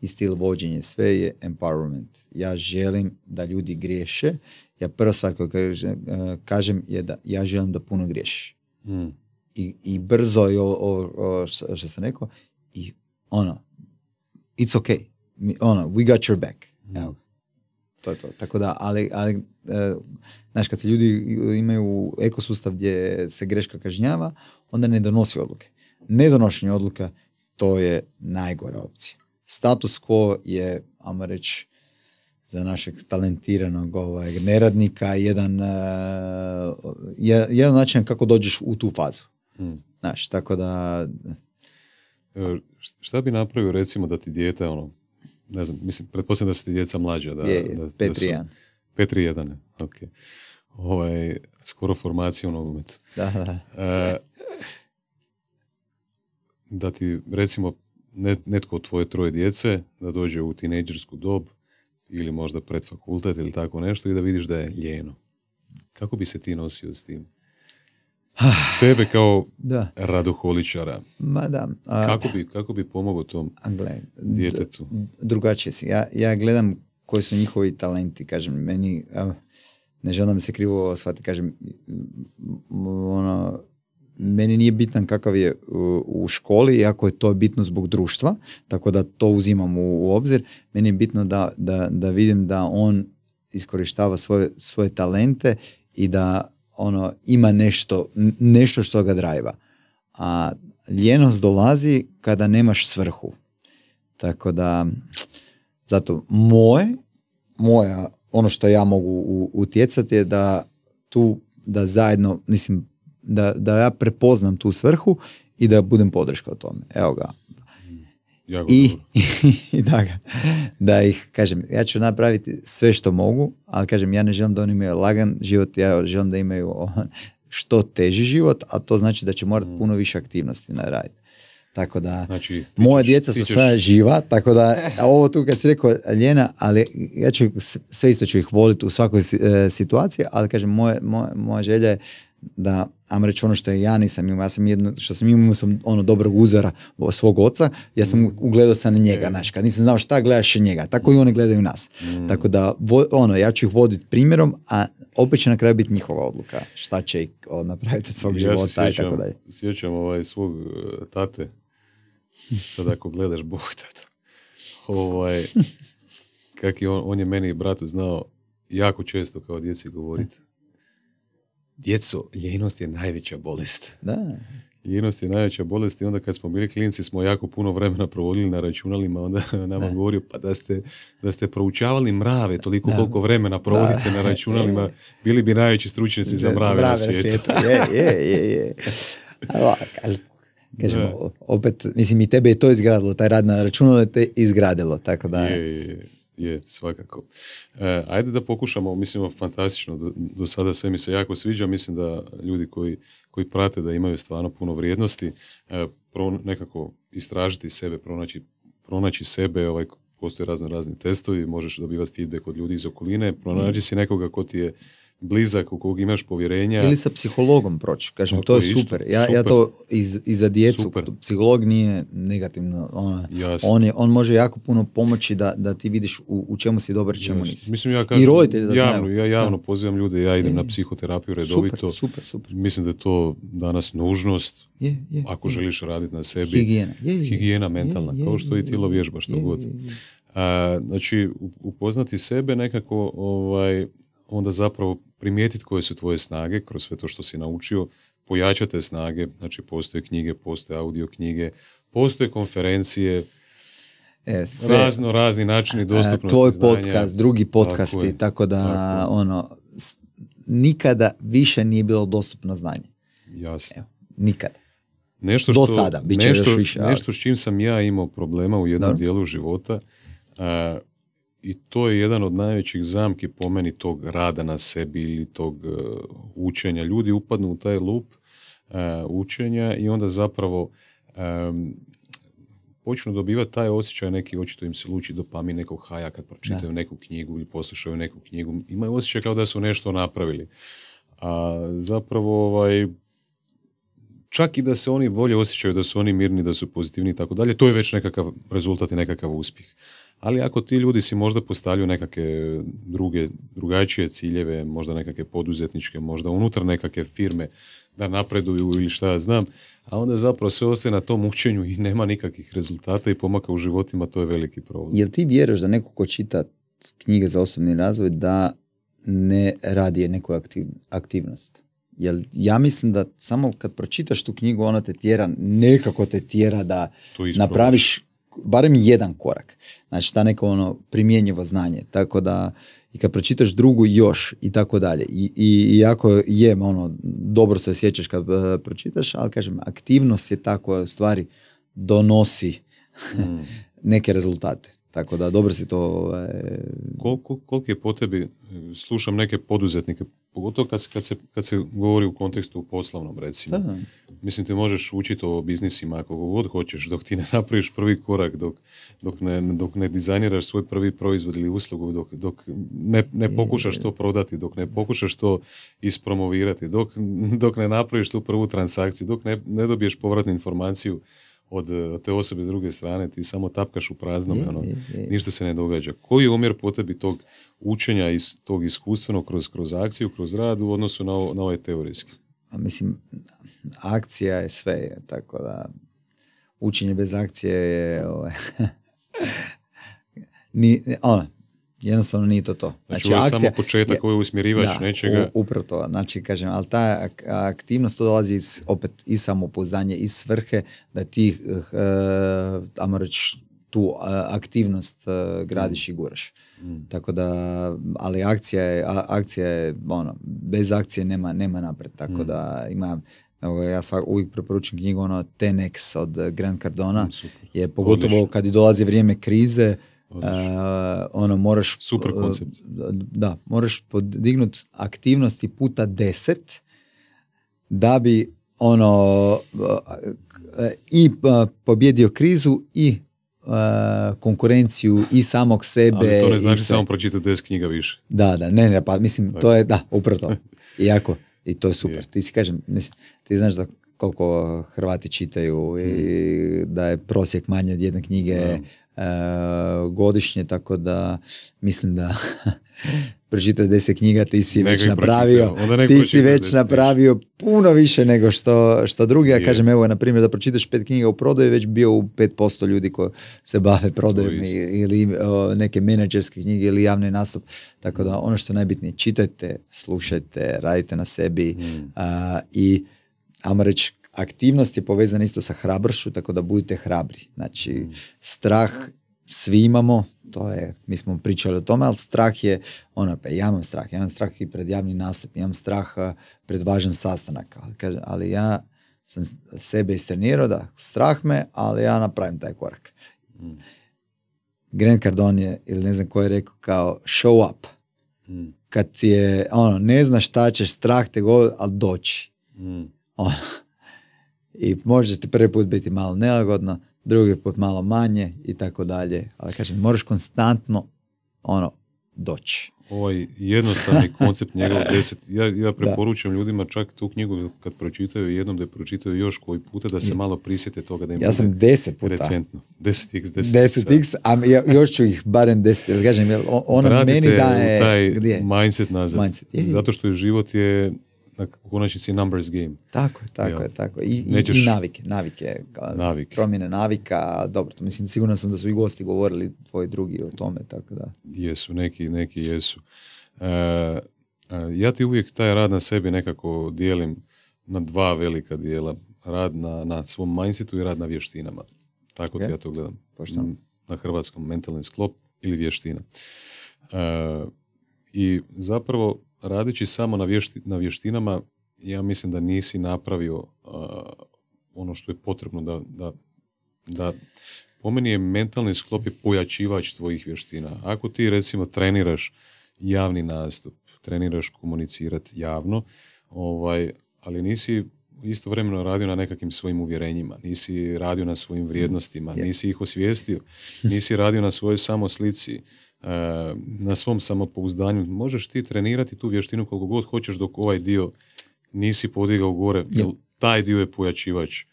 i stil vođenja sve je empowerment. Ja želim da ljudi griješe. Ja prva stvar koju kažem je da ja želim da puno griješiš. I brzo je ovo što sam rekao, i it's okay, we got your back. Evo, to je to. Tako da, ali znaš, kad se ljudi imaju ekosustav gdje se greška kažnjava, onda ne donosi odluke. Nedonošenje odluka, to je najgora opcija. Status quo je, ajmo reći, za našeg talentiranog neradnika jedan način kako dođeš u tu fazu. Znaš, tako da... Šta bi napravio, recimo, da ti dijete, ne znam, mislim, pretpostavljam da su ti djeca mlađa. P3-1. P3-1, ok. Skoro formacija u nogometu. Da ti, recimo, netko od tvoje 3 djece da dođe u tinejdžersku dob ili možda pred fakultet ili tako nešto i da vidiš da je ljeno. Kako bi se ti nosio s tim? Tebe kao radoholičara. Ma da. Kako bi pomogao tom djetetu? Drugačije si. Ja gledam koji su njihovi talenti, kažem, meni, ne želim da mi se krivo shvati, kažem, meni nije bitan kakav je u školi, iako je to bitno zbog društva, tako da to uzimam u obzir. Meni je bitno da vidim da on iskorištava svoje talente i da ima nešto što ga drajva. A ljenost dolazi kada nemaš svrhu. Tako da, zato moja, ono što ja mogu utjecati je da zajedno, mislim, da ja prepoznam tu svrhu i da budem podrška o tome. Evo ga. I da ih, kažem, ja ću napraviti sve što mogu, ali kažem, ja ne želim da oni imaju lagan život, ja želim da imaju što teži život, a to znači da će morati puno više aktivnosti naraditi. Tako da, znači, moja djeca su sva živa, tako da ovo tu kad si rekao Ljena, ali ja ću sve isto ću ih voliti u svakoj situaciji, ali kažem, moja želja je da, am reći ono što ja nisam imao, ja sam jedno, što sam imao sam ono dobrog uzora svog oca, ja sam ugledao sam na njega, znaš, kad nisam znao šta gledaš njega, tako i oni gledaju nas. Tako da, ono, ja ću ih voditi primjerom, a opet će na kraju biti njihova odluka, šta će ih napraviti od svog života i tako dalje. Ja se sjećam svog tate, sad ako gledaš Bog tata, kak je on je meni i bratu znao jako često kao djeci govoriti. Djeco, ljenost je najveća bolest. Da. Ljenost je najveća bolest i onda kad smo bili klinci smo jako puno vremena provodili na računalima, onda nama govorio pa da ste proučavali mrave toliko koliko vremena provodite na računalima, bili bi najveći stručnjaci za mrave na svijetu. Je. Kažemo, opet, mislim i tebe je to izgradilo, taj rad na računalu te izgradilo, tako da... Je, svakako. Ajde da pokušamo, mislim, fantastično, do sada sve mi se jako sviđa, mislim da ljudi koji prate da imaju stvarno puno vrijednosti, nekako istražiti sebe, pronaći sebe, postoje razni testovi, možeš dobivati feedback od ljudi iz okoline, pronaći si nekoga ko ti je blizak, u kog imaš povjerenja. Ili sa psihologom proći, kažem, to je super. Ja to i za djecu, psiholog nije negativno, on može jako puno pomoći da ti vidiš u čemu si dobar, čemu nisi. Mislim, ja kažem, ja javno pozivam ljude, ja idem na psihoterapiju redovito. Super. Mislim da je to danas nužnost, ako želiš raditi na sebi. Higijena mentalna, kao što i tijelo vježba, što god. Znači, upoznati sebe nekako, onda zapravo primijetiti koje su tvoje snage kroz sve to što si naučio, pojačati te snage, znači postoje knjige, postoje audio knjige, postoje konferencije, razni načini dostupnosti znanja. To je podcast, drugi podcasti, tako da nikada više nije bilo dostupno znanje. Jasno. Nikada. Do sada, bit će još više. Nešto s čim sam ja imao problema u jednom dijelu života, i to je jedan od najvećih zamki po meni tog rada na sebi ili tog učenja. Ljudi upadnu u taj lup učenja i onda zapravo počnu dobivati taj osjećaj, neki očito im se luči dopamin nekog haja kad pročitaju neku knjigu ili poslušaju neku knjigu. Imaju osjećaj kao da su nešto napravili. A zapravo čak i da se oni bolje osjećaju, da su oni mirni, da su pozitivni i tako dalje, to je već nekakav rezultat i nekakav uspjeh. Ali ako ti ljudi si možda postavljaju nekakve drugačije ciljeve, možda nekakve poduzetničke, možda unutar nekakve firme da napreduju ili šta ja znam, a onda zapravo sve ostaje na tom učenju i nema nikakvih rezultata i pomaka u životima, to je veliki problem. Jel ti vjeruješ da neko ko čita knjige za osobni razvoj da ne radi neku aktivnost? Jer ja mislim da samo kad pročitaš tu knjigu ona te tjera, nekako te tjera da napraviš barem jedan korak. Znači, ta neko primjenjivo znanje. Tako da, i kad pročitaš drugu još i tako dalje. I jako je, dobro se osjećaš kad pročitaš, ali kažem, aktivnost je ta koja u stvari donosi neke rezultate. Tako da, dobro si to... Koliko je po tebi, slušam neke poduzetnike, pogotovo kad se govori u kontekstu poslovnom, recimo. Da. Mislim, ti možeš učiti o biznisima koliko god hoćeš, dok ti ne napraviš prvi korak, dok ne dizajniraš svoj prvi proizvod ili uslugu, dok ne pokušaš to prodati, dok ne pokušaš to ispromovirati, dok ne napraviš tu prvu transakciju, dok ne dobiješ povratnu informaciju od te osobe s druge strane, ti samo tapkaš u praznome, ništa se ne događa. Koji je omjer po tebi tog učenja, iz tog iskustvenog kroz akciju, kroz rad u odnosu na ovaj teorijski? Mislim, akcija je sve, tako da učenje bez akcije je jednostavno nije to. Znači, ovo je samo početak, ovo je usmjerivač nečega. Upravo to, znači kažem, ali ta aktivnost to dolazi iz, opet i samopouzdanje, i svrhe, da ti, ajmo reći, tu aktivnost gradiš i guraš. Tako da, ali akcija je bez akcije nema napred, tako da ima... Ja uvijek preporučim knjigu TEDx od Grant Cardona, je pogotovo kad dolazi vrijeme krize, moraš super koncept, da moraš podignuti aktivnosti puta 10 da bi ono, i pobjedio krizu i konkurenciju i samog sebe. Ali to ne znači samo pročitati 10 knjiga više. Da, da, ne, pa mislim, tako. To je, da, upravo to. Iako, i to je super. Ti si, kažem, mislim, ti znaš da koliko Hrvati čitaju i da je prosjek manje od jedne knjige godišnje, tako da mislim da pročitao 10 knjiga, ti si već napravio, puno više nego što drugi. Ja kažem, evo, na primjer, da pročitaš 5 knjiga u prodaju, već bio u 5% ljudi koji se bave prodajom ili neke menadžerske knjige ili javni nastup. Tako da ono što je najbitnije, čitajte, slušajte, radite na sebi i ajmo reći, aktivnost je povezana isto sa hrabršu, tako da budite hrabri. Znači, strah svi imamo, to je, mi smo pričali o tome, ali strah je, ono, pa ja imam strah i pred javni nastup, imam strah pred važan sastanak, ali ja sam sebe istrenirao da strah me, ali ja napravim taj korak. Grant Cardone je, ili ne znam ko je rekao, kao show up. Kad je, ono, ne znaš šta ćeš, strah te govori, ali doći. Ono. I možete prvi put biti malo nelagodno, drugi put malo manje i tako dalje, ali kažem, moraš konstantno ono, doći. Ovaj jednostavni koncept njegov 10, ja preporučam ljudima čak tu knjigu kad pročitaju jednom da je pročitaju još koji puta da se malo prisjete toga da im ja sam 10 puta. Recentno. 10x, a još ću ih barem 10, jer kažem, ono meni daje taj mindset nazad. Zato što je život je u konačnici numbers game. Tako je. I navike. Promjene navika, dobro, to mislim, sigurno sam da su i gosti govorili tvoji drugi o tome, tako da. Jesu, neki jesu. Ja ti uvijek taj rad na sebi nekako dijelim na dva velika dijela. Rad na svom mindsetu i rad na vještinama. Tako ti ja to gledam. Na hrvatskom mentalni sklop ili vještina. I zapravo radeći samo na vještinama, ja mislim da nisi napravio ono što je potrebno da po meni je mentalni sklop je pojačivač tvojih vještina. Ako ti recimo treniraš javni nastup, treniraš komunicirati javno, ali nisi istovremeno radio na nekakvim svojim uvjerenjima, nisi radio na svojim vrijednostima, nisi ih osvijestio, nisi radio na svojoj samoslici, na svom samopouzdanju. Možeš ti trenirati tu vještinu koliko god hoćeš dok ovaj dio nisi podigao gore, jer taj dio je pojačivač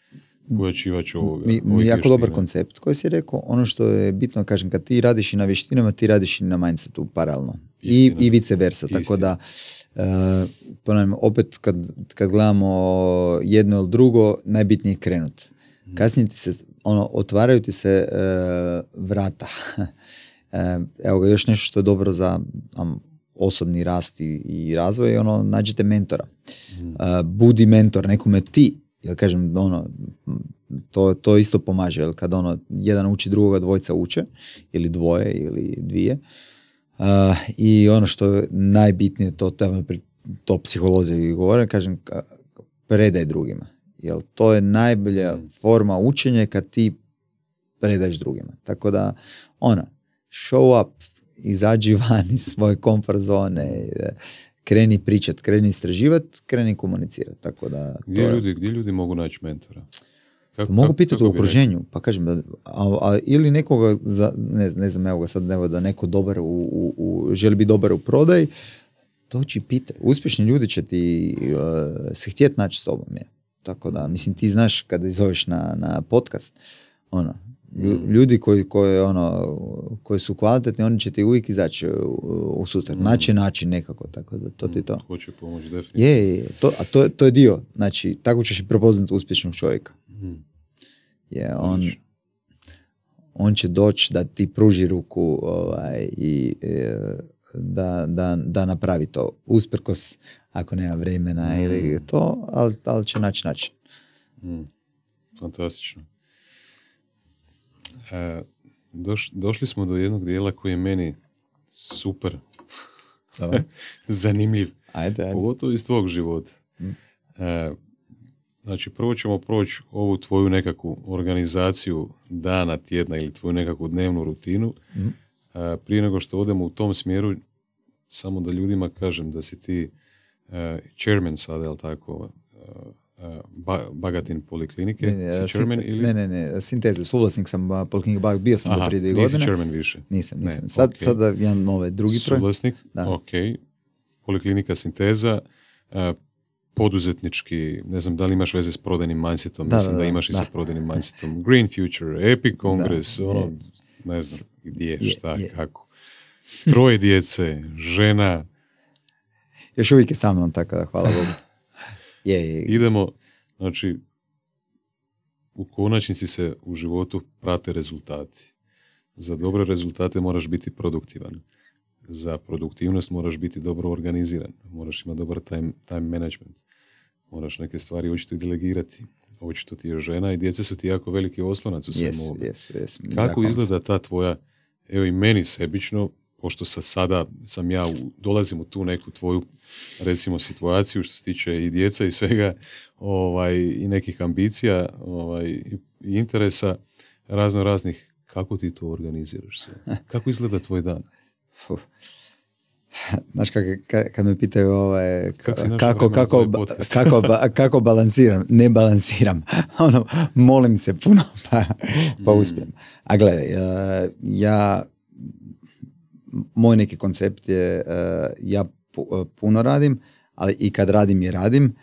ovoga. Jako dobar koncept koji si rekao. Ono što je bitno, kažem, kad ti radiš i na vještinama, ti radiš i na mindsetu paralelno. I vice versa. Tako da, ponavljam, opet kad gledamo jedno ili drugo, najbitnije je krenut. Kasnije ti se, otvaraju ti se vrata. Evo ga, još nešto što je dobro za osobni rast i razvoj je nađite mentora. Budi mentor, nekome ti, jer kažem, to isto pomaže, jer kad jedan uči drugoga, dvojica uče, ili dvoje, ili dvije. I ono što je najbitnije, to psiholozi govore, kažem, predaj drugima, jer to je najbolja forma učenja kad ti predaješ drugima. Tako da, show up, izađi van iz svoje comfort zone, kreni pričat, kreni istraživat, kreni komunicirat. Tako da, gdje ljudi mogu naći mentora? Mogu pitati u okruženju, pa kažem, ili nekoga, ne znam, evo ga sad, da neko dobar želi biti dobar u prodaji, to će pitati. Uspješni ljudi će ti se htjeti naći s tobom. Tako da, mislim, ti znaš kada izoveš na podcast, ljudi koji su kvalitetni, oni će ti uvijek izaći u sutra. Naći nekako, tako da to ti to. Ko će pomoći, definitivno. To je dio. Znači, tako ćeš i prepoznati uspješnog čovjeka. On će doći da ti pruži ruku i da napravi to. Usprkos, ako nema vremena ili to, ali će naći način. Fantastično. Došli smo do jednog dijela koji je meni super zanimljiv, pogotovo iz tvog života. Znači, prvo ćemo proći ovu tvoju nekakvu organizaciju dana, tjedna ili tvoju nekakvu dnevnu rutinu. Prije nego što odemo u tom smjeru, samo da ljudima kažem da si ti chairman sada, je li tako, Bagatin poliklinike, si Čermen ili? Ne, Sinteze, suvlasnik sam Poliklinike Bagatin, bio sam do prije 2 godine. Nisi Čermen više? Nisam. Sada jedan nove, drugi projekt. Suvlasnik, ok. Poliklinika Sinteza, poduzetnički, ne znam da li imaš veze s prodajnim mindsetom, mislim da imaš i sa prodajnim mindsetom. Green Future, Epic Congress, ono, ne znam gdje, šta, kako. 3 djece, žena. Još uvijek je sa mnom, tako da hvala Bogu. Idemo, znači, u konačnici se u životu prate rezultati. Za dobre rezultate moraš biti produktivan. Za produktivnost moraš biti dobro organiziran. Moraš imati dobar time management. Moraš neke stvari očito i delegirati. Očito ti je žena i djece su ti jako veliki oslonac u svemu ovome. Kako izgleda ta tvoja, evo i meni sebično, pošto sada sam ja dolazim u tu neku tvoju, recimo, situaciju što se tiče i djeca i svega, i nekih ambicija, i interesa raznih, kako ti to organiziraš sve? Kako izgleda tvoj dan? Znaš, kad me pitaju kako balansiram, ne balansiram, molim se puno pa uspijem. A gledaj, moj neki koncept je, ja puno radim, ali i kad radim.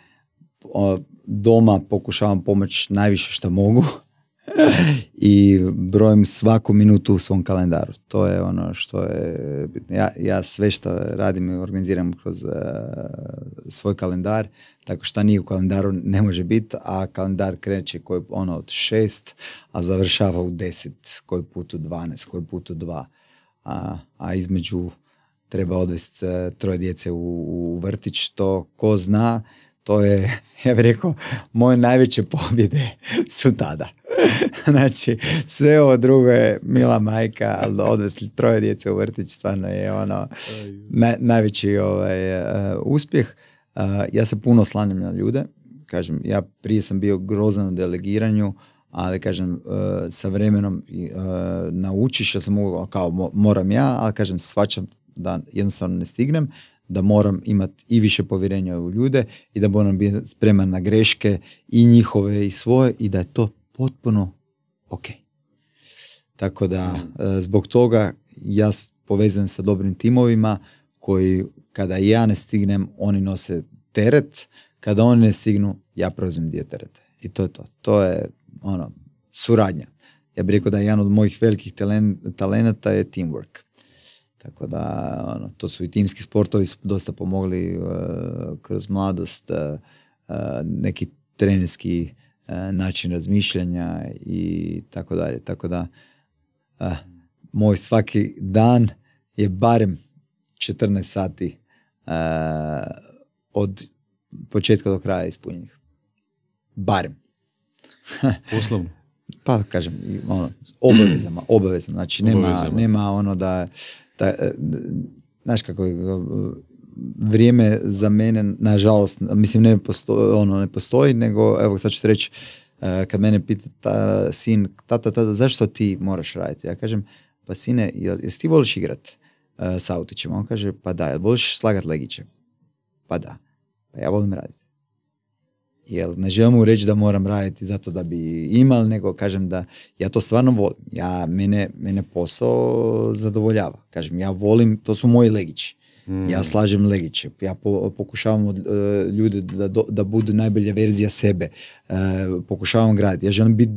Doma pokušavam pomoći najviše što mogu i brojim svaku minutu u svom kalendaru. To je ono što je bitno. Ja sve što radim organiziram kroz svoj kalendar, tako što nije u kalendaru ne može biti, a kalendar kreće koji, od 6, a završava u 10, koji put u 12, koji put u 2. A između treba odvesti 3 djece u vrtić, to ko zna, to je, ja bih rekao, moje najveće pobjede su tada. Znači, sve ovo drugo je mila majka, ali odvesti 3 djece u vrtić stvarno je najveći uspjeh. Ja se puno oslanjam na ljude, kažem, ja prije sam bio grozan u delegiranju, ali kažem, sa vremenom naučiš, ja sam mogu, kao moram ja, ali kažem, shvaćam da jednostavno ne stignem, da moram imati i više povjerenja u ljude i da moram biti spreman na greške i njihove i svoje i da je to potpuno ok. Tako da, zbog toga ja povezujem sa dobrim timovima koji, kada ja ne stignem, oni nose teret, kada oni ne stignu, ja preuzmem dio tereta. I to je to. To je suradnja. Ja bih rekao da je jedan od mojih velikih talenata je teamwork. Tako da, to su i timski sportovi su dosta pomogli kroz mladost, neki trenerski način razmišljanja i tako dalje. Tako da, moj svaki dan je barem 14 sati od početka do kraja ispunjenih. Barem. Poslovno? Pa kažem, obavezama, znači nema znaš kako je, vrijeme za mene, nažalost, mislim ne postoji, nego evo sad ću ti reći, kad mene pita sin, tata, zašto ti moraš raditi? Ja kažem, pa sine, jesi ti voliš igrati s autićima? On kaže, pa da. Jel voliš slagat legiće? Pa da. Pa ja volim raditi. Jer ne želim mu reći da moram raditi zato da bi imali, nego kažem da ja to stvarno volim. Mene posao zadovoljava. Kažem, ja volim, to su moji legići. Ja slažem legiće. Ja pokušavam ljude da budu najbolja verzija sebe. Pokušavam graditi. Ja želim biti,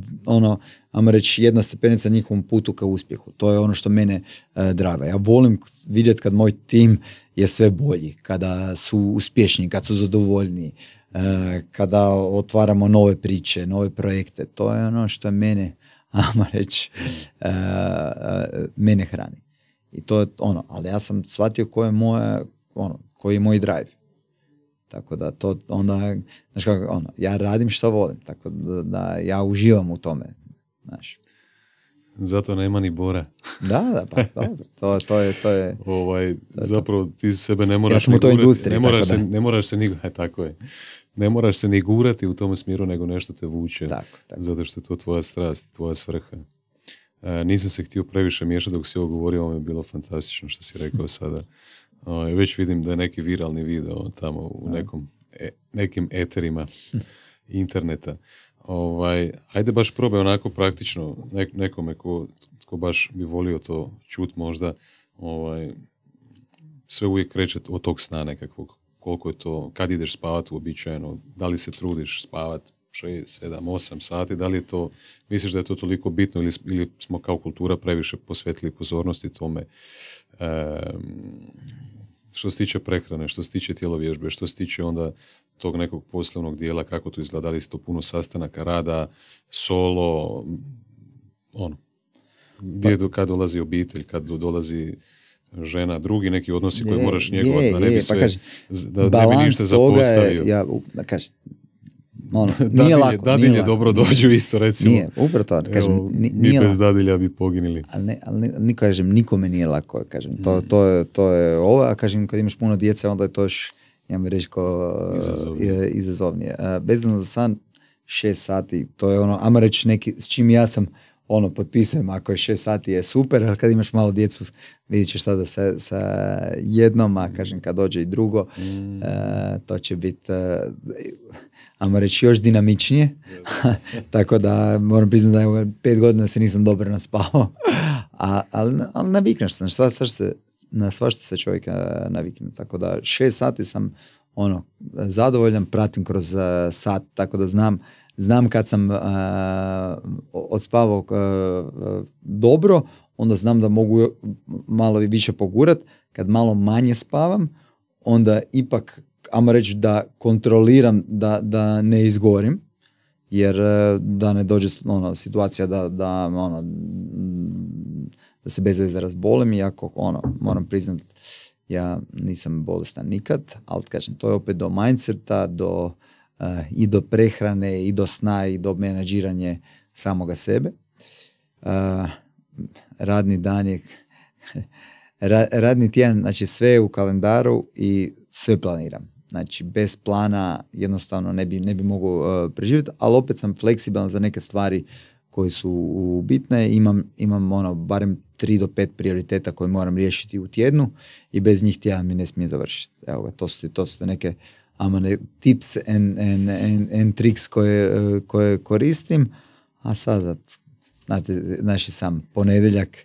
ajmo reći, jedna stepenica na njihovom putu ka uspjehu. To je ono što mene draga. Ja volim vidjeti kad moj tim je sve bolji, kada su uspješni, kad su zadovoljni, kada otvaramo nove priče, nove projekte. To je ono što mene, ajmo reći, mene hrani. I to je ali ja sam shvatio koji je moj drive. Tako da to onda, znaš kako, ja radim što volim, tako da ja uživam u tome, znaš. Zato nema ni bora. Da, pa dobro, to je... Zapravo ti sebe ne moraš ni gurati. Ne moraš se ni gurati u tom smjeru, nego nešto te vuče. Zato što je to tvoja strast, tvoja svrha. Nisam se htio previše miješati dok si ovo govorio, ovo je bilo fantastično što si rekao sada. Već vidim da je neki viralni video tamo u nekim eterima. interneta. Ajde baš probaj onako praktično nekome ko baš bi volio to čut možda, sve uvijek kreće od tog sna nekakvog, koliko je to, kad ideš spavat uobičajeno, da li se trudiš spavat 6, 7, 8 sati, da li je to, misliš da je to toliko bitno ili smo kao kultura previše posvetili pozornosti tome, što se tiče prehrane, što se tiče tjelovježbe, što se tiče onda tog nekog poslovnog dijela, kako to izgleda, da li to puno sastanaka, rada, solo, gdje kad dolazi obitelj, kad dolazi žena, drugi neki odnosi koje moraš njegovati, da ne bi sve, da ne bi ništa zapostavio. Nije lako. Dadilje dobro dođu isto, recimo. Nije, upravo to. Mi bez dadilja bi poginili. Ali kažem, nikome nije lako. To je ovo, a kažem, kad imaš puno djece, onda je to još, ja mi reći, izazovnije. Bezazno za san, 6 sati, to je ono, ajmo reći neki, s čim ja sam potpisujem, ako je 6 sati je super, ali kad imaš malo djecu, vidit ćeš sada sa jednom, a kažem, kad dođe i drugo, to će biti... ajmo reći, još dinamičnije. Tako da moram priznati da je 5 godina se nisam dobro naspao. Ali navikneš se, na svašta se čovjek navikne. Tako da 6 sati sam zadovoljan, pratim kroz sat, tako da znam kad sam odspavao dobro, onda znam da mogu malo više pogurat. Kad malo manje spavam, onda ipak ajmo reći da kontroliram da ne izgorim, jer da ne dođe situacija da se bez veze razbolim, iako moram priznat, ja nisam bolestan nikad, ali kažem, to je opet do mindseta, i do prehrane, i do sna, i do menadžiranje samoga sebe. Radni dan je radni tjedan, znači sve je u kalendaru i sve planiram. Znači, bez plana jednostavno ne bi mogao preživjeti, ali opet sam fleksibilan za neke stvari koje su bitne. Imam barem 3 do 5 prioriteta koje moram riješiti u tjednu i bez njih tjedan mi ne smije završiti. Evo ga, to su neke tips and tricks koje koristim. A sada, znate, naši sam ponedjeljak,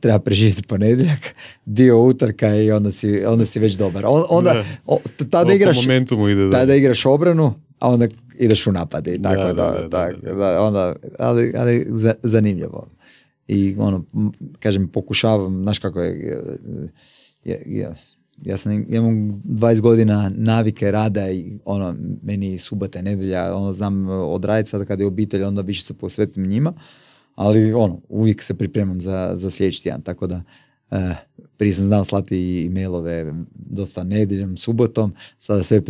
treba preživjeti ponedjeljak, dio utorka i onda si već dobar. Tada igraš obranu, a onda ideš u napade. Ali zanimljivo. I kažem, pokušavam, znaš kako je, ja imam 20 godina navike rada i meni subota i nedelja, znam odraditi sad kada je obitelj, onda više se posvetim njima. Ali uvijek se pripremam za sljedeći tjedan, tako da prije sam znao slati e-mailove dosta nedjeljom, subotom, sada sve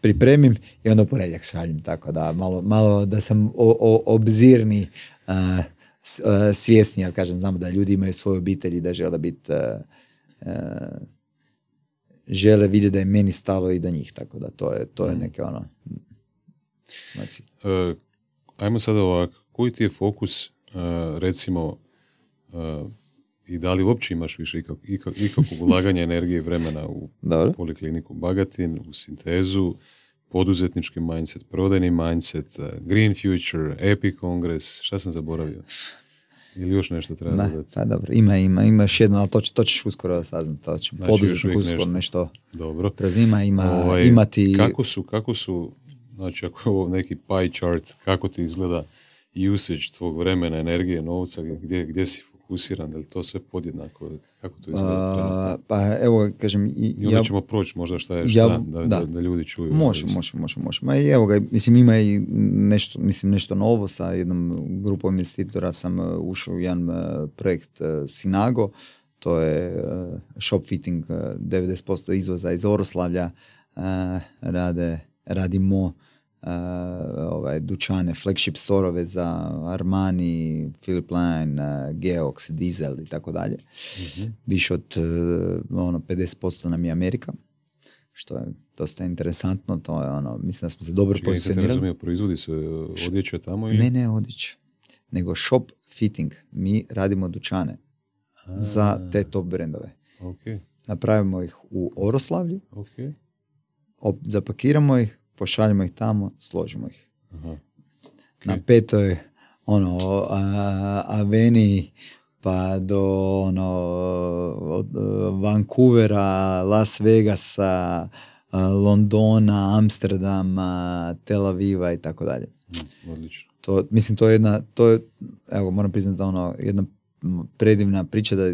pripremim i onda u ponedjeljak šaljem, tako da malo da sam obzirni, svjesni, jer kažem, znam da ljudi imaju svoje obitelji, da žele biti, žele vidjeti da je meni stalo i do njih, tako da to je neke Ajmo sada ovako, koji ti je fokus, recimo, i da li uopće imaš više ikakvog ulaganja energije i vremena u Polikliniku Bagatin, u Sintezu, poduzetnički mindset, prodajni mindset, Green Future, Epic Congress, šta sam zaboravio? Ili još nešto treba dodati? Pa dobro, ima još jedno, ali to ćeš uskoro saznat, to ćeš poduzetnik uskoro nešto preuzima, imati... Kako su, znači ako je ovo neki pie chart, kako ti izgleda usage tvog vremena, energije, novca, gdje si fokusiran, da li to sve podjednako, kako to izgleda? Pa evo, kažem... I onda ćemo proći možda šta je šta, da ljudi čuju. Možemo. Ma i evo ga, mislim, ima i nešto novo, sa jednom grupom investitora sam ušao u jedan projekt Sinago, to je shop fitting, 90% izvoza iz Oroslavlja, radimo dućane, flagship store-ove za Armani, Filipline, Geox, Diesel i tako dalje. Više od 50% nam je Amerika, što je dosta interesantno. To je mislim da smo se dobro pozicionirali. Znači, ne proizvodi se odjeća tamo ili? Ne odjeća, nego shop fitting. Mi radimo dućane za te top brendove. Napravimo ih u Oroslavlju, zapakiramo ih, pošaljimo ih tamo, složimo ih. Aha. Okay. Na petoj ono, Aveni pa do ono, Vancouvera, Las Vegasa, Londona, Amsterdama, Tel Aviva i tako dalje. Odlično. To, mislim, to je jedna, to je, evo, moram priznati da ono, jedna predivna priča da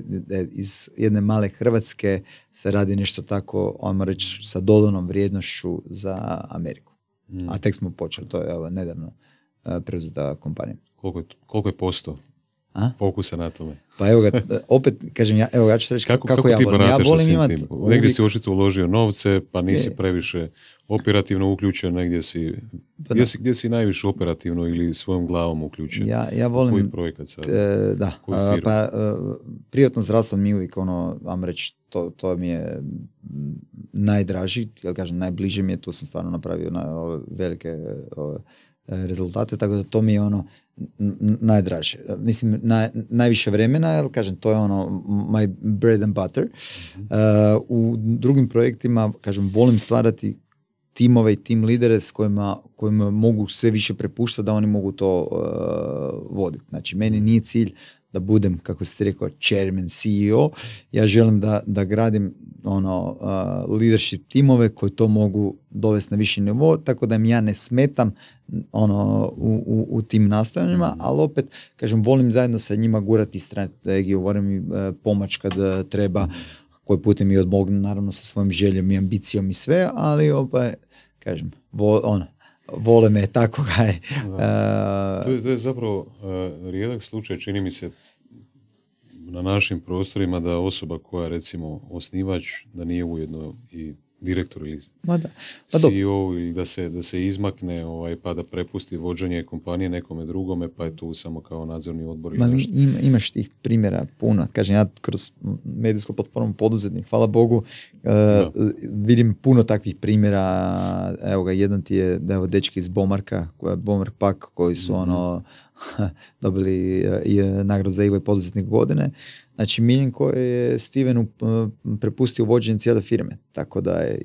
iz jedne male Hrvatske se radi nešto tako, ajmo reći, sa dodanom vrijednošću za Ameriku. Mm. A tek smo počeli, to je evo, nedavno preuzeta kompanija. Koliko je posto fokusa na tome? Pa evo ga, opet, kažem, ja ću reći kako ja volim. Ja volim imati... Negdje si očito uložio novce, pa nisi previše operativno uključen, negdje si... Gdje si najviše operativno ili svojom glavom uključen? Ja volim... Koji projekat sad? Da, pa privatno zdravstvo mi uvijek, ono, vam reći, to mi je najdraži, ja kažem, najbliže mi je, tu sam stvarno napravio na velike... rezultate, tako da to mi je ono najdraže. Mislim, najviše vremena, jer kažem, to je ono my bread and butter. U drugim projektima, kažem, volim stvarati timove i tim lidere s kojima mogu sve više prepuštati da oni mogu to voditi. Znači, meni nije cilj da budem, kako ste rekao, chairman, CEO. Ja želim da gradim ono, leadership timove koji to mogu dovesti na viši nivo, tako da im ja ne smetam ono, u tim nastojanjima, ali opet, kažem, volim zajedno sa njima gurati strategiju, volim im pomoć kad treba, koji putem i odmognu, naravno, sa svojim željom i ambicijom i sve, ali opet, kažem, vole me, tako ga je. To je zapravo rijedak slučaj, čini mi se, na našim prostorima da osoba koja, recimo, osnivač, da nije ujedno i direktor ili CEO ili da se izmakne pa da prepusti vođenje kompanije nekome drugome, pa je tu samo kao nadzorni odbor. Imaš tih primjera puno. Kažem, ja kroz medijsku platformu Poduzetnik, hvala Bogu, vidim puno takvih primjera. Evo ga, jedan ti je dečki iz Bommarka, Bommark pak, koji su dobili nagradu za Ivo i Poduzetnik godine. Znači, Milinko je Stevenu prepustio vođenje cijele firme, tako da je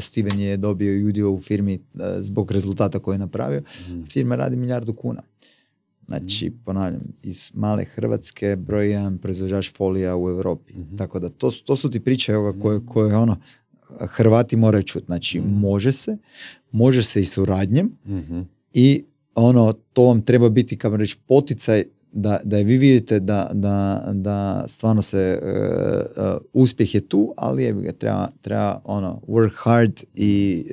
Steven je dobio i udio u firmi zbog rezultata koje je napravio. Firma radi milijardu kuna. Znači, ponavljam, iz male Hrvatske broj 1 proizvođač folija u Europi. Tako da to su ti priče koje ono, Hrvati moraju čuti. Znači, može se i suradnjem i ono, to vam treba biti, kako reći, poticaj da vi vidite da stvarno se uspjeh je tu, ali je treba ono, work hard i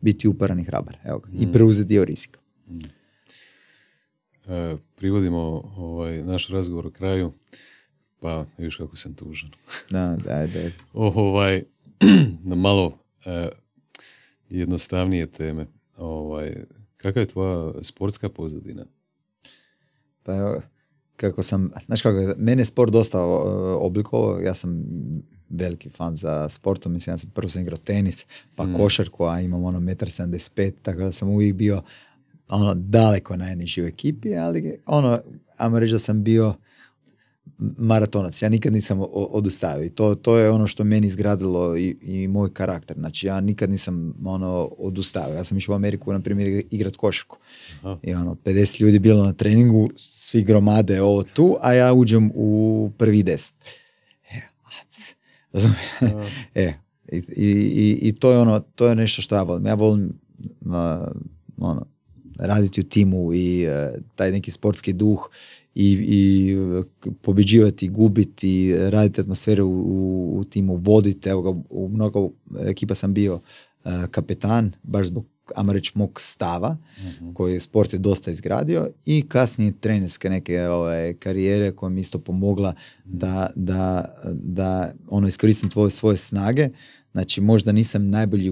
biti uporan i hrabar. Evo ga, i preuzeti dio rizika. Privodimo naš razgovor u kraju, pa viš kako sam tužan. Da. Na malo jednostavnije teme. Kakva je tvoja sportska pozadina? Pa kako sam, znaš kako, mene je sport dosta oblikovao, ja sam veliki fan za sportom, mislim, ja sam prvo igrao tenis, pa košarku, a imam ono 1,75 m, tako da sam uvijek bio ono daleko najniži u ekipi, ali ono, ajmo reći da sam bio maratonac, ja nikad nisam odustavio i to je ono što meni izgradilo i moj karakter, znači ja nikad nisam ono odustavio, ja sam išao u Ameriku na primjer igrat košarku. Aha. I ono 50 ljudi bilo na treningu, svi gromade ovo tu, a ja uđem u prvi 10. I to je ono, to je nešto što ja volim. Ja volim ono, raditi u timu i taj neki sportski duh i pobeđivati, gubiti, raditi atmosferu u timu, voditi. Evo ga, u mnogo ekipa sam bio kapetan, baš zbog, ajmo reći, mog stava, koji sport je dosta izgradio, i kasnije trenerske neke karijere koja mi isto pomogla da ono, iskoristim svoje snage. Znači, možda nisam najbolji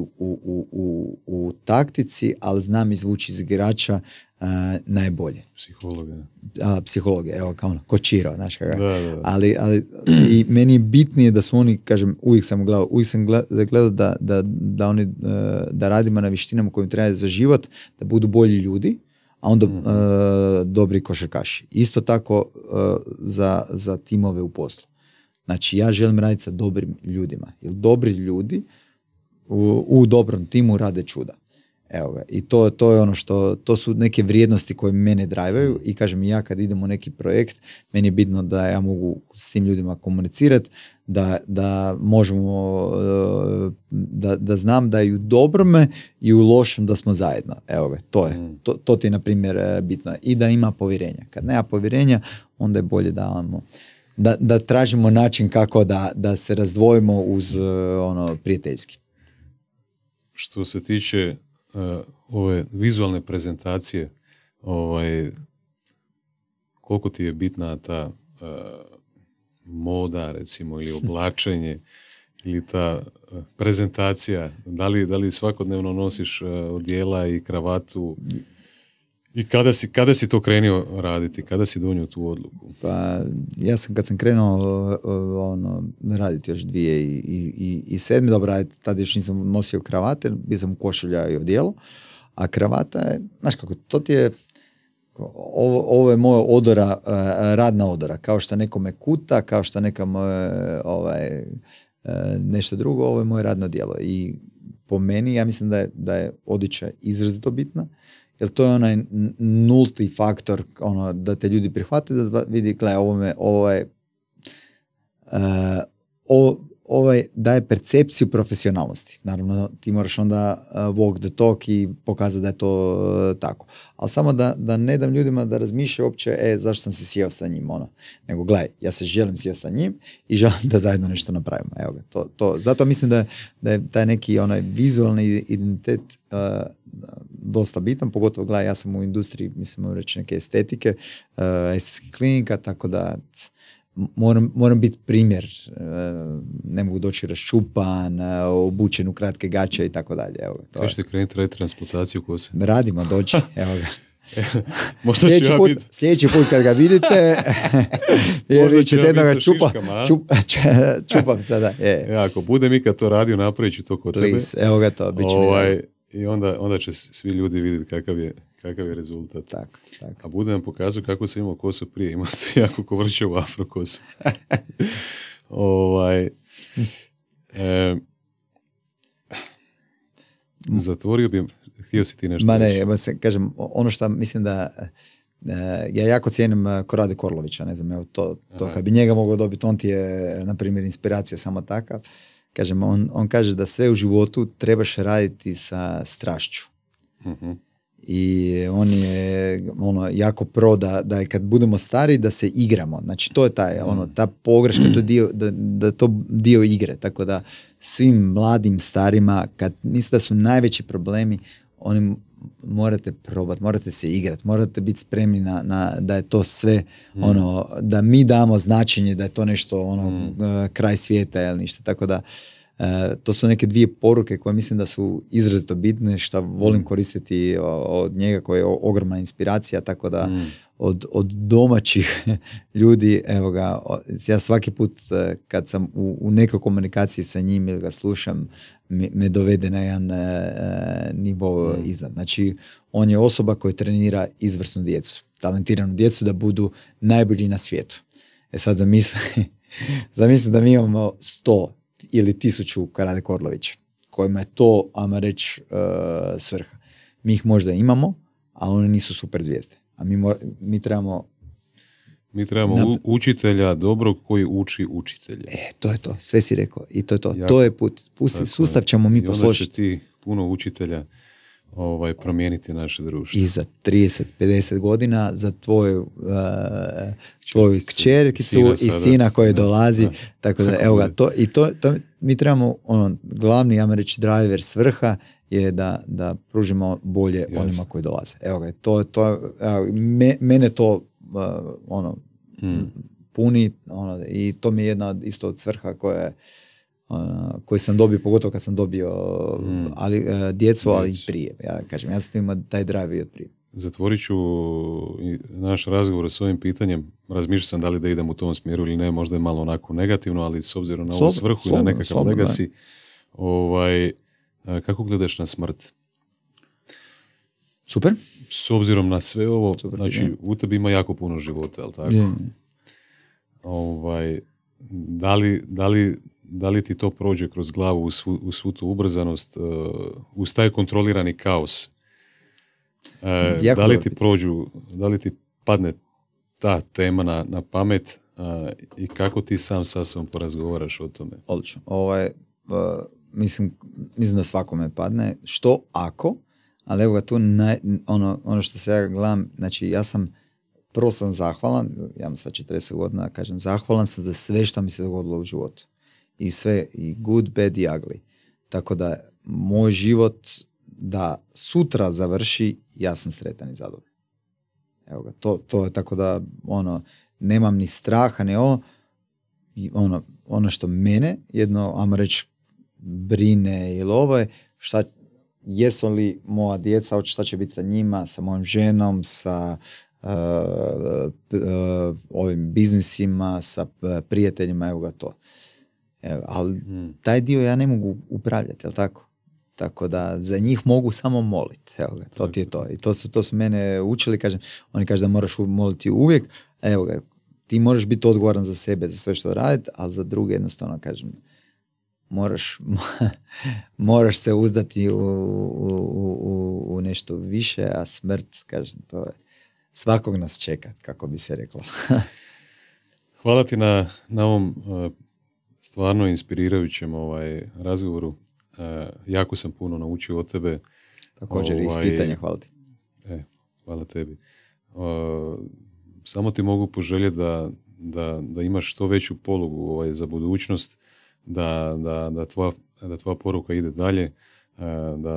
u taktici, ali znam izvući iz igrača najbolje. Psihologe, evo kao ono, kočirao, znaš kako. Ali i meni je bitnije da su oni, kažem, uvijek sam gledao da oni, da radimo na vještinama koje trebaju za život, da budu bolji ljudi, a onda dobri košarkaši. Isto tako za timove u poslu. Znači, ja želim raditi sa dobrim ljudima, jer dobri ljudi u dobrom timu rade čuda. Evo ga. I to je ono što, to su neke vrijednosti koje mene drajvaju i kažem ja kad idem u neki projekt, meni je bitno da ja mogu s tim ljudima komunicirati, da možemo, da znam da i u dobrome i u lošem da smo zajedno. Evo ga, to je. To ti je na primjer bitno. I da ima povjerenja. Kad nema povjerenja, onda je bolje da tražimo način kako da se razdvojimo uz ono prijateljski. Što se tiče ove vizualne prezentacije, koliko ti je bitna ta moda, recimo, ili oblačenje, ili ta prezentacija, da li svakodnevno nosiš odjela i kravatu i kada si to krenio raditi, kada si donio tu odluku? Pa ja sam kad sam krenuo raditi još 2007, dobro, tad još nisam nosio kravate, bio sam košulja i odijelo, a kravata je, znaš kako, to ti je, ovo je moja odora, radna odora, kao što nekome kuta, kao što nekam nešto drugo, ovo je moje radno djelo. I po meni, ja mislim da je odjeća izrazito bitna, jer to je onaj nulti faktor, ono, da te ljudi prihvate, da vidi, gledaj, ovaj daje percepciju profesionalnosti. Naravno, ti moraš onda walk the talk i pokazati da je to tako. Ali samo da ne dam ljudima da razmišljaju uopće, zašto sam se sjeo sa njim, ono. Nego, gledaj, ja se želim sjeti sa njim i želim da zajedno nešto napravimo. Evo ga, to. Zato mislim da je taj neki onaj vizualni identitet dosta bitan, pogotovo, gledaj, ja sam u industriji, mislim, reći neke estetike, estetskih klinika, tako da... Moram biti primjer, ne mogu doći raščupan, obučen u kratke gaće i tako dalje. Kaj ćete krenuti raditi transplantaciju kose? Radimo, dođi, evo ga. Možda sljedeći, sljedeći put kad ga vidite, jer vi ćete da ga čupam sada. Ja, ako budem ikad to radio, napravit ću to kod tebe. Evo ga to, bit će mi da. I onda će svi ljudi vidjeti kakav je rezultat. Tako. A bude nam pokazao kako sam imao kosu prije. Imao sam jako kovrčao u afro kosu. Zatvorio bi, htio si ti nešto. Ma ne, kažem, ono što mislim da... Ja jako cijenim Karate Korlovića, ne znam, evo to kad bi njega mogao dobiti, on ti je, na primjer, inspiracija samo takav. Kažem, on kaže da sve u životu trebaš raditi sa strašću. I on je jako pro da je kad budemo stari da se igramo. Znači to je ta pogreška, da to dio igre. Tako da svim mladim starima, kad misle da su najveći problemi, oni morate probati, morate se igrati, morate biti spremni da je to sve, da mi damo značenje da je to nešto kraj svijeta ili ništa, tako da to su neke dvije poruke koje mislim da su izrazito bitne, što volim koristiti od njega, koja je ogromna inspiracija, tako da od domaćih ljudi, evo ga, ja svaki put kad sam u nekoj komunikaciji sa njim ili ga slušam, me dovede na jedan nivo iznad. Znači, on je osoba koja trenira izvrsnu djecu, talentiranu djecu da budu najbolji na svijetu. Sad zamislim da mi imamo 100 ili 1000 Karate Korlovića, kojima je to, ajmo reći, svrha. Mi ih možda imamo, ali oni nisu super zvijezde. A mi trebamo... Mi trebamo učitelja dobrog koji uči učitelje. To je to, sve si rekao. I to je to. To je put. Sustav ćemo mi posložiti. I onda će ti puno učitelja promijeniti naše društvo. I za 30-50 godina, za tvoju kćerkicu i sina koji dolazi. Tako da, evo ga, to i to mi trebamo, glavni, ja reći, driver, svrha je da pružimo bolje onima koji dolaze. Evo ga, mene to puni i to mi je jedna isto od svrha koja je koji sam dobio, pogotovo kad sam dobio djecu, ali i prije. Ja kažem, ja sam imao taj drive i od prije. Zatvorit ću naš razgovor s ovim pitanjem. Razmišljao sam da li da idem u tom smjeru ili ne, možda je malo onako negativno, ali s obzirom na ovu svrhu i na nekakav legacy, kako gledaš na smrt? Super. S obzirom na sve ovo, znači u tebi ima jako puno života, je li tako? Da li da li ti to prođe kroz glavu u svu tu ubrzanost, uz taj kontrolirani kaos? Da li ti prođu, da li ti padne ta tema na pamet i kako ti sam sa sobom porazgovaraš o tome? Odlično. Mislim da svakome padne. Što ako? Ali evo ga tu, ono što se ja gledam, znači ja sam, prvo sam zahvalan, ja imam sad 40 godina, kažem, zahvalan sam za sve što mi se dogodilo u životu. I sve, i good, bad i ugly. Tako da moj život da sutra završi, ja sam sretan i zadovoljan. Evo ga, to je tako da, nemam ni straha, ni ovo. I ono što mene, ajmo reći, brine ili ovo je, šta jesu li moja djeca, šta će biti sa njima, sa mojom ženom, sa ovim biznisima, sa prijateljima, evo ga to. Ali taj dio ja ne mogu upravljati, jel tako? Tako da za njih mogu samo moliti, evo ga, to ti je to. I to su mene učili, kažem, oni kažu da moraš moliti uvijek, evo ga, ti moraš biti odgovoran za sebe, za sve što raditi, ali za druge jednostavno, kažem, moraš se uzdati u nešto više, a smrt, kažem, to je, svakog nas čeka, kako bi se reklo. Hvala ti na ovom stvarno inspirirajućem razgovoru. Jako sam puno naučio od tebe. Također, ispitanje, hvala ti. Hvala tebi. Samo ti mogu poželjeti da imaš što veću polugu za budućnost, da tvoja poruka ide dalje,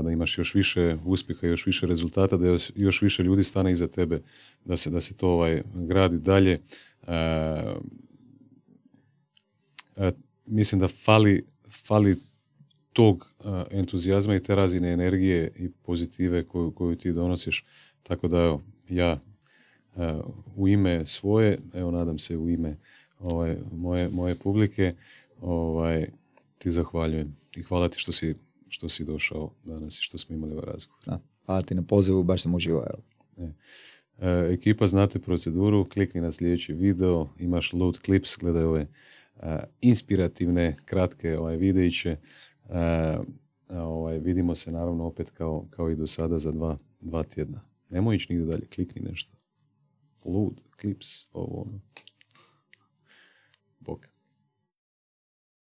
da imaš još više uspjeha, još više rezultata, da još više ljudi stane iza tebe, da se to gradi dalje. Mislim da fali tog entuzijazma i te razine energije i pozitive koju ti donosiš. Tako da ja u ime svoje, nadam se u ime moje publike, ti zahvaljujem i hvala ti što si došao danas i što smo imali ovaj razgovor. Hvala ti na pozivu, baš sam uživao. Ekipa, znate proceduru, klikni na sljedeći video, imaš LUD Clips, gledaj ove inspirativne, kratke videiće. Vidimo se naravno opet kao i do sada za dva tjedna. Nemoj ići nigdje dalje, klikni nešto. LUD Clips, ovo ono. Bok.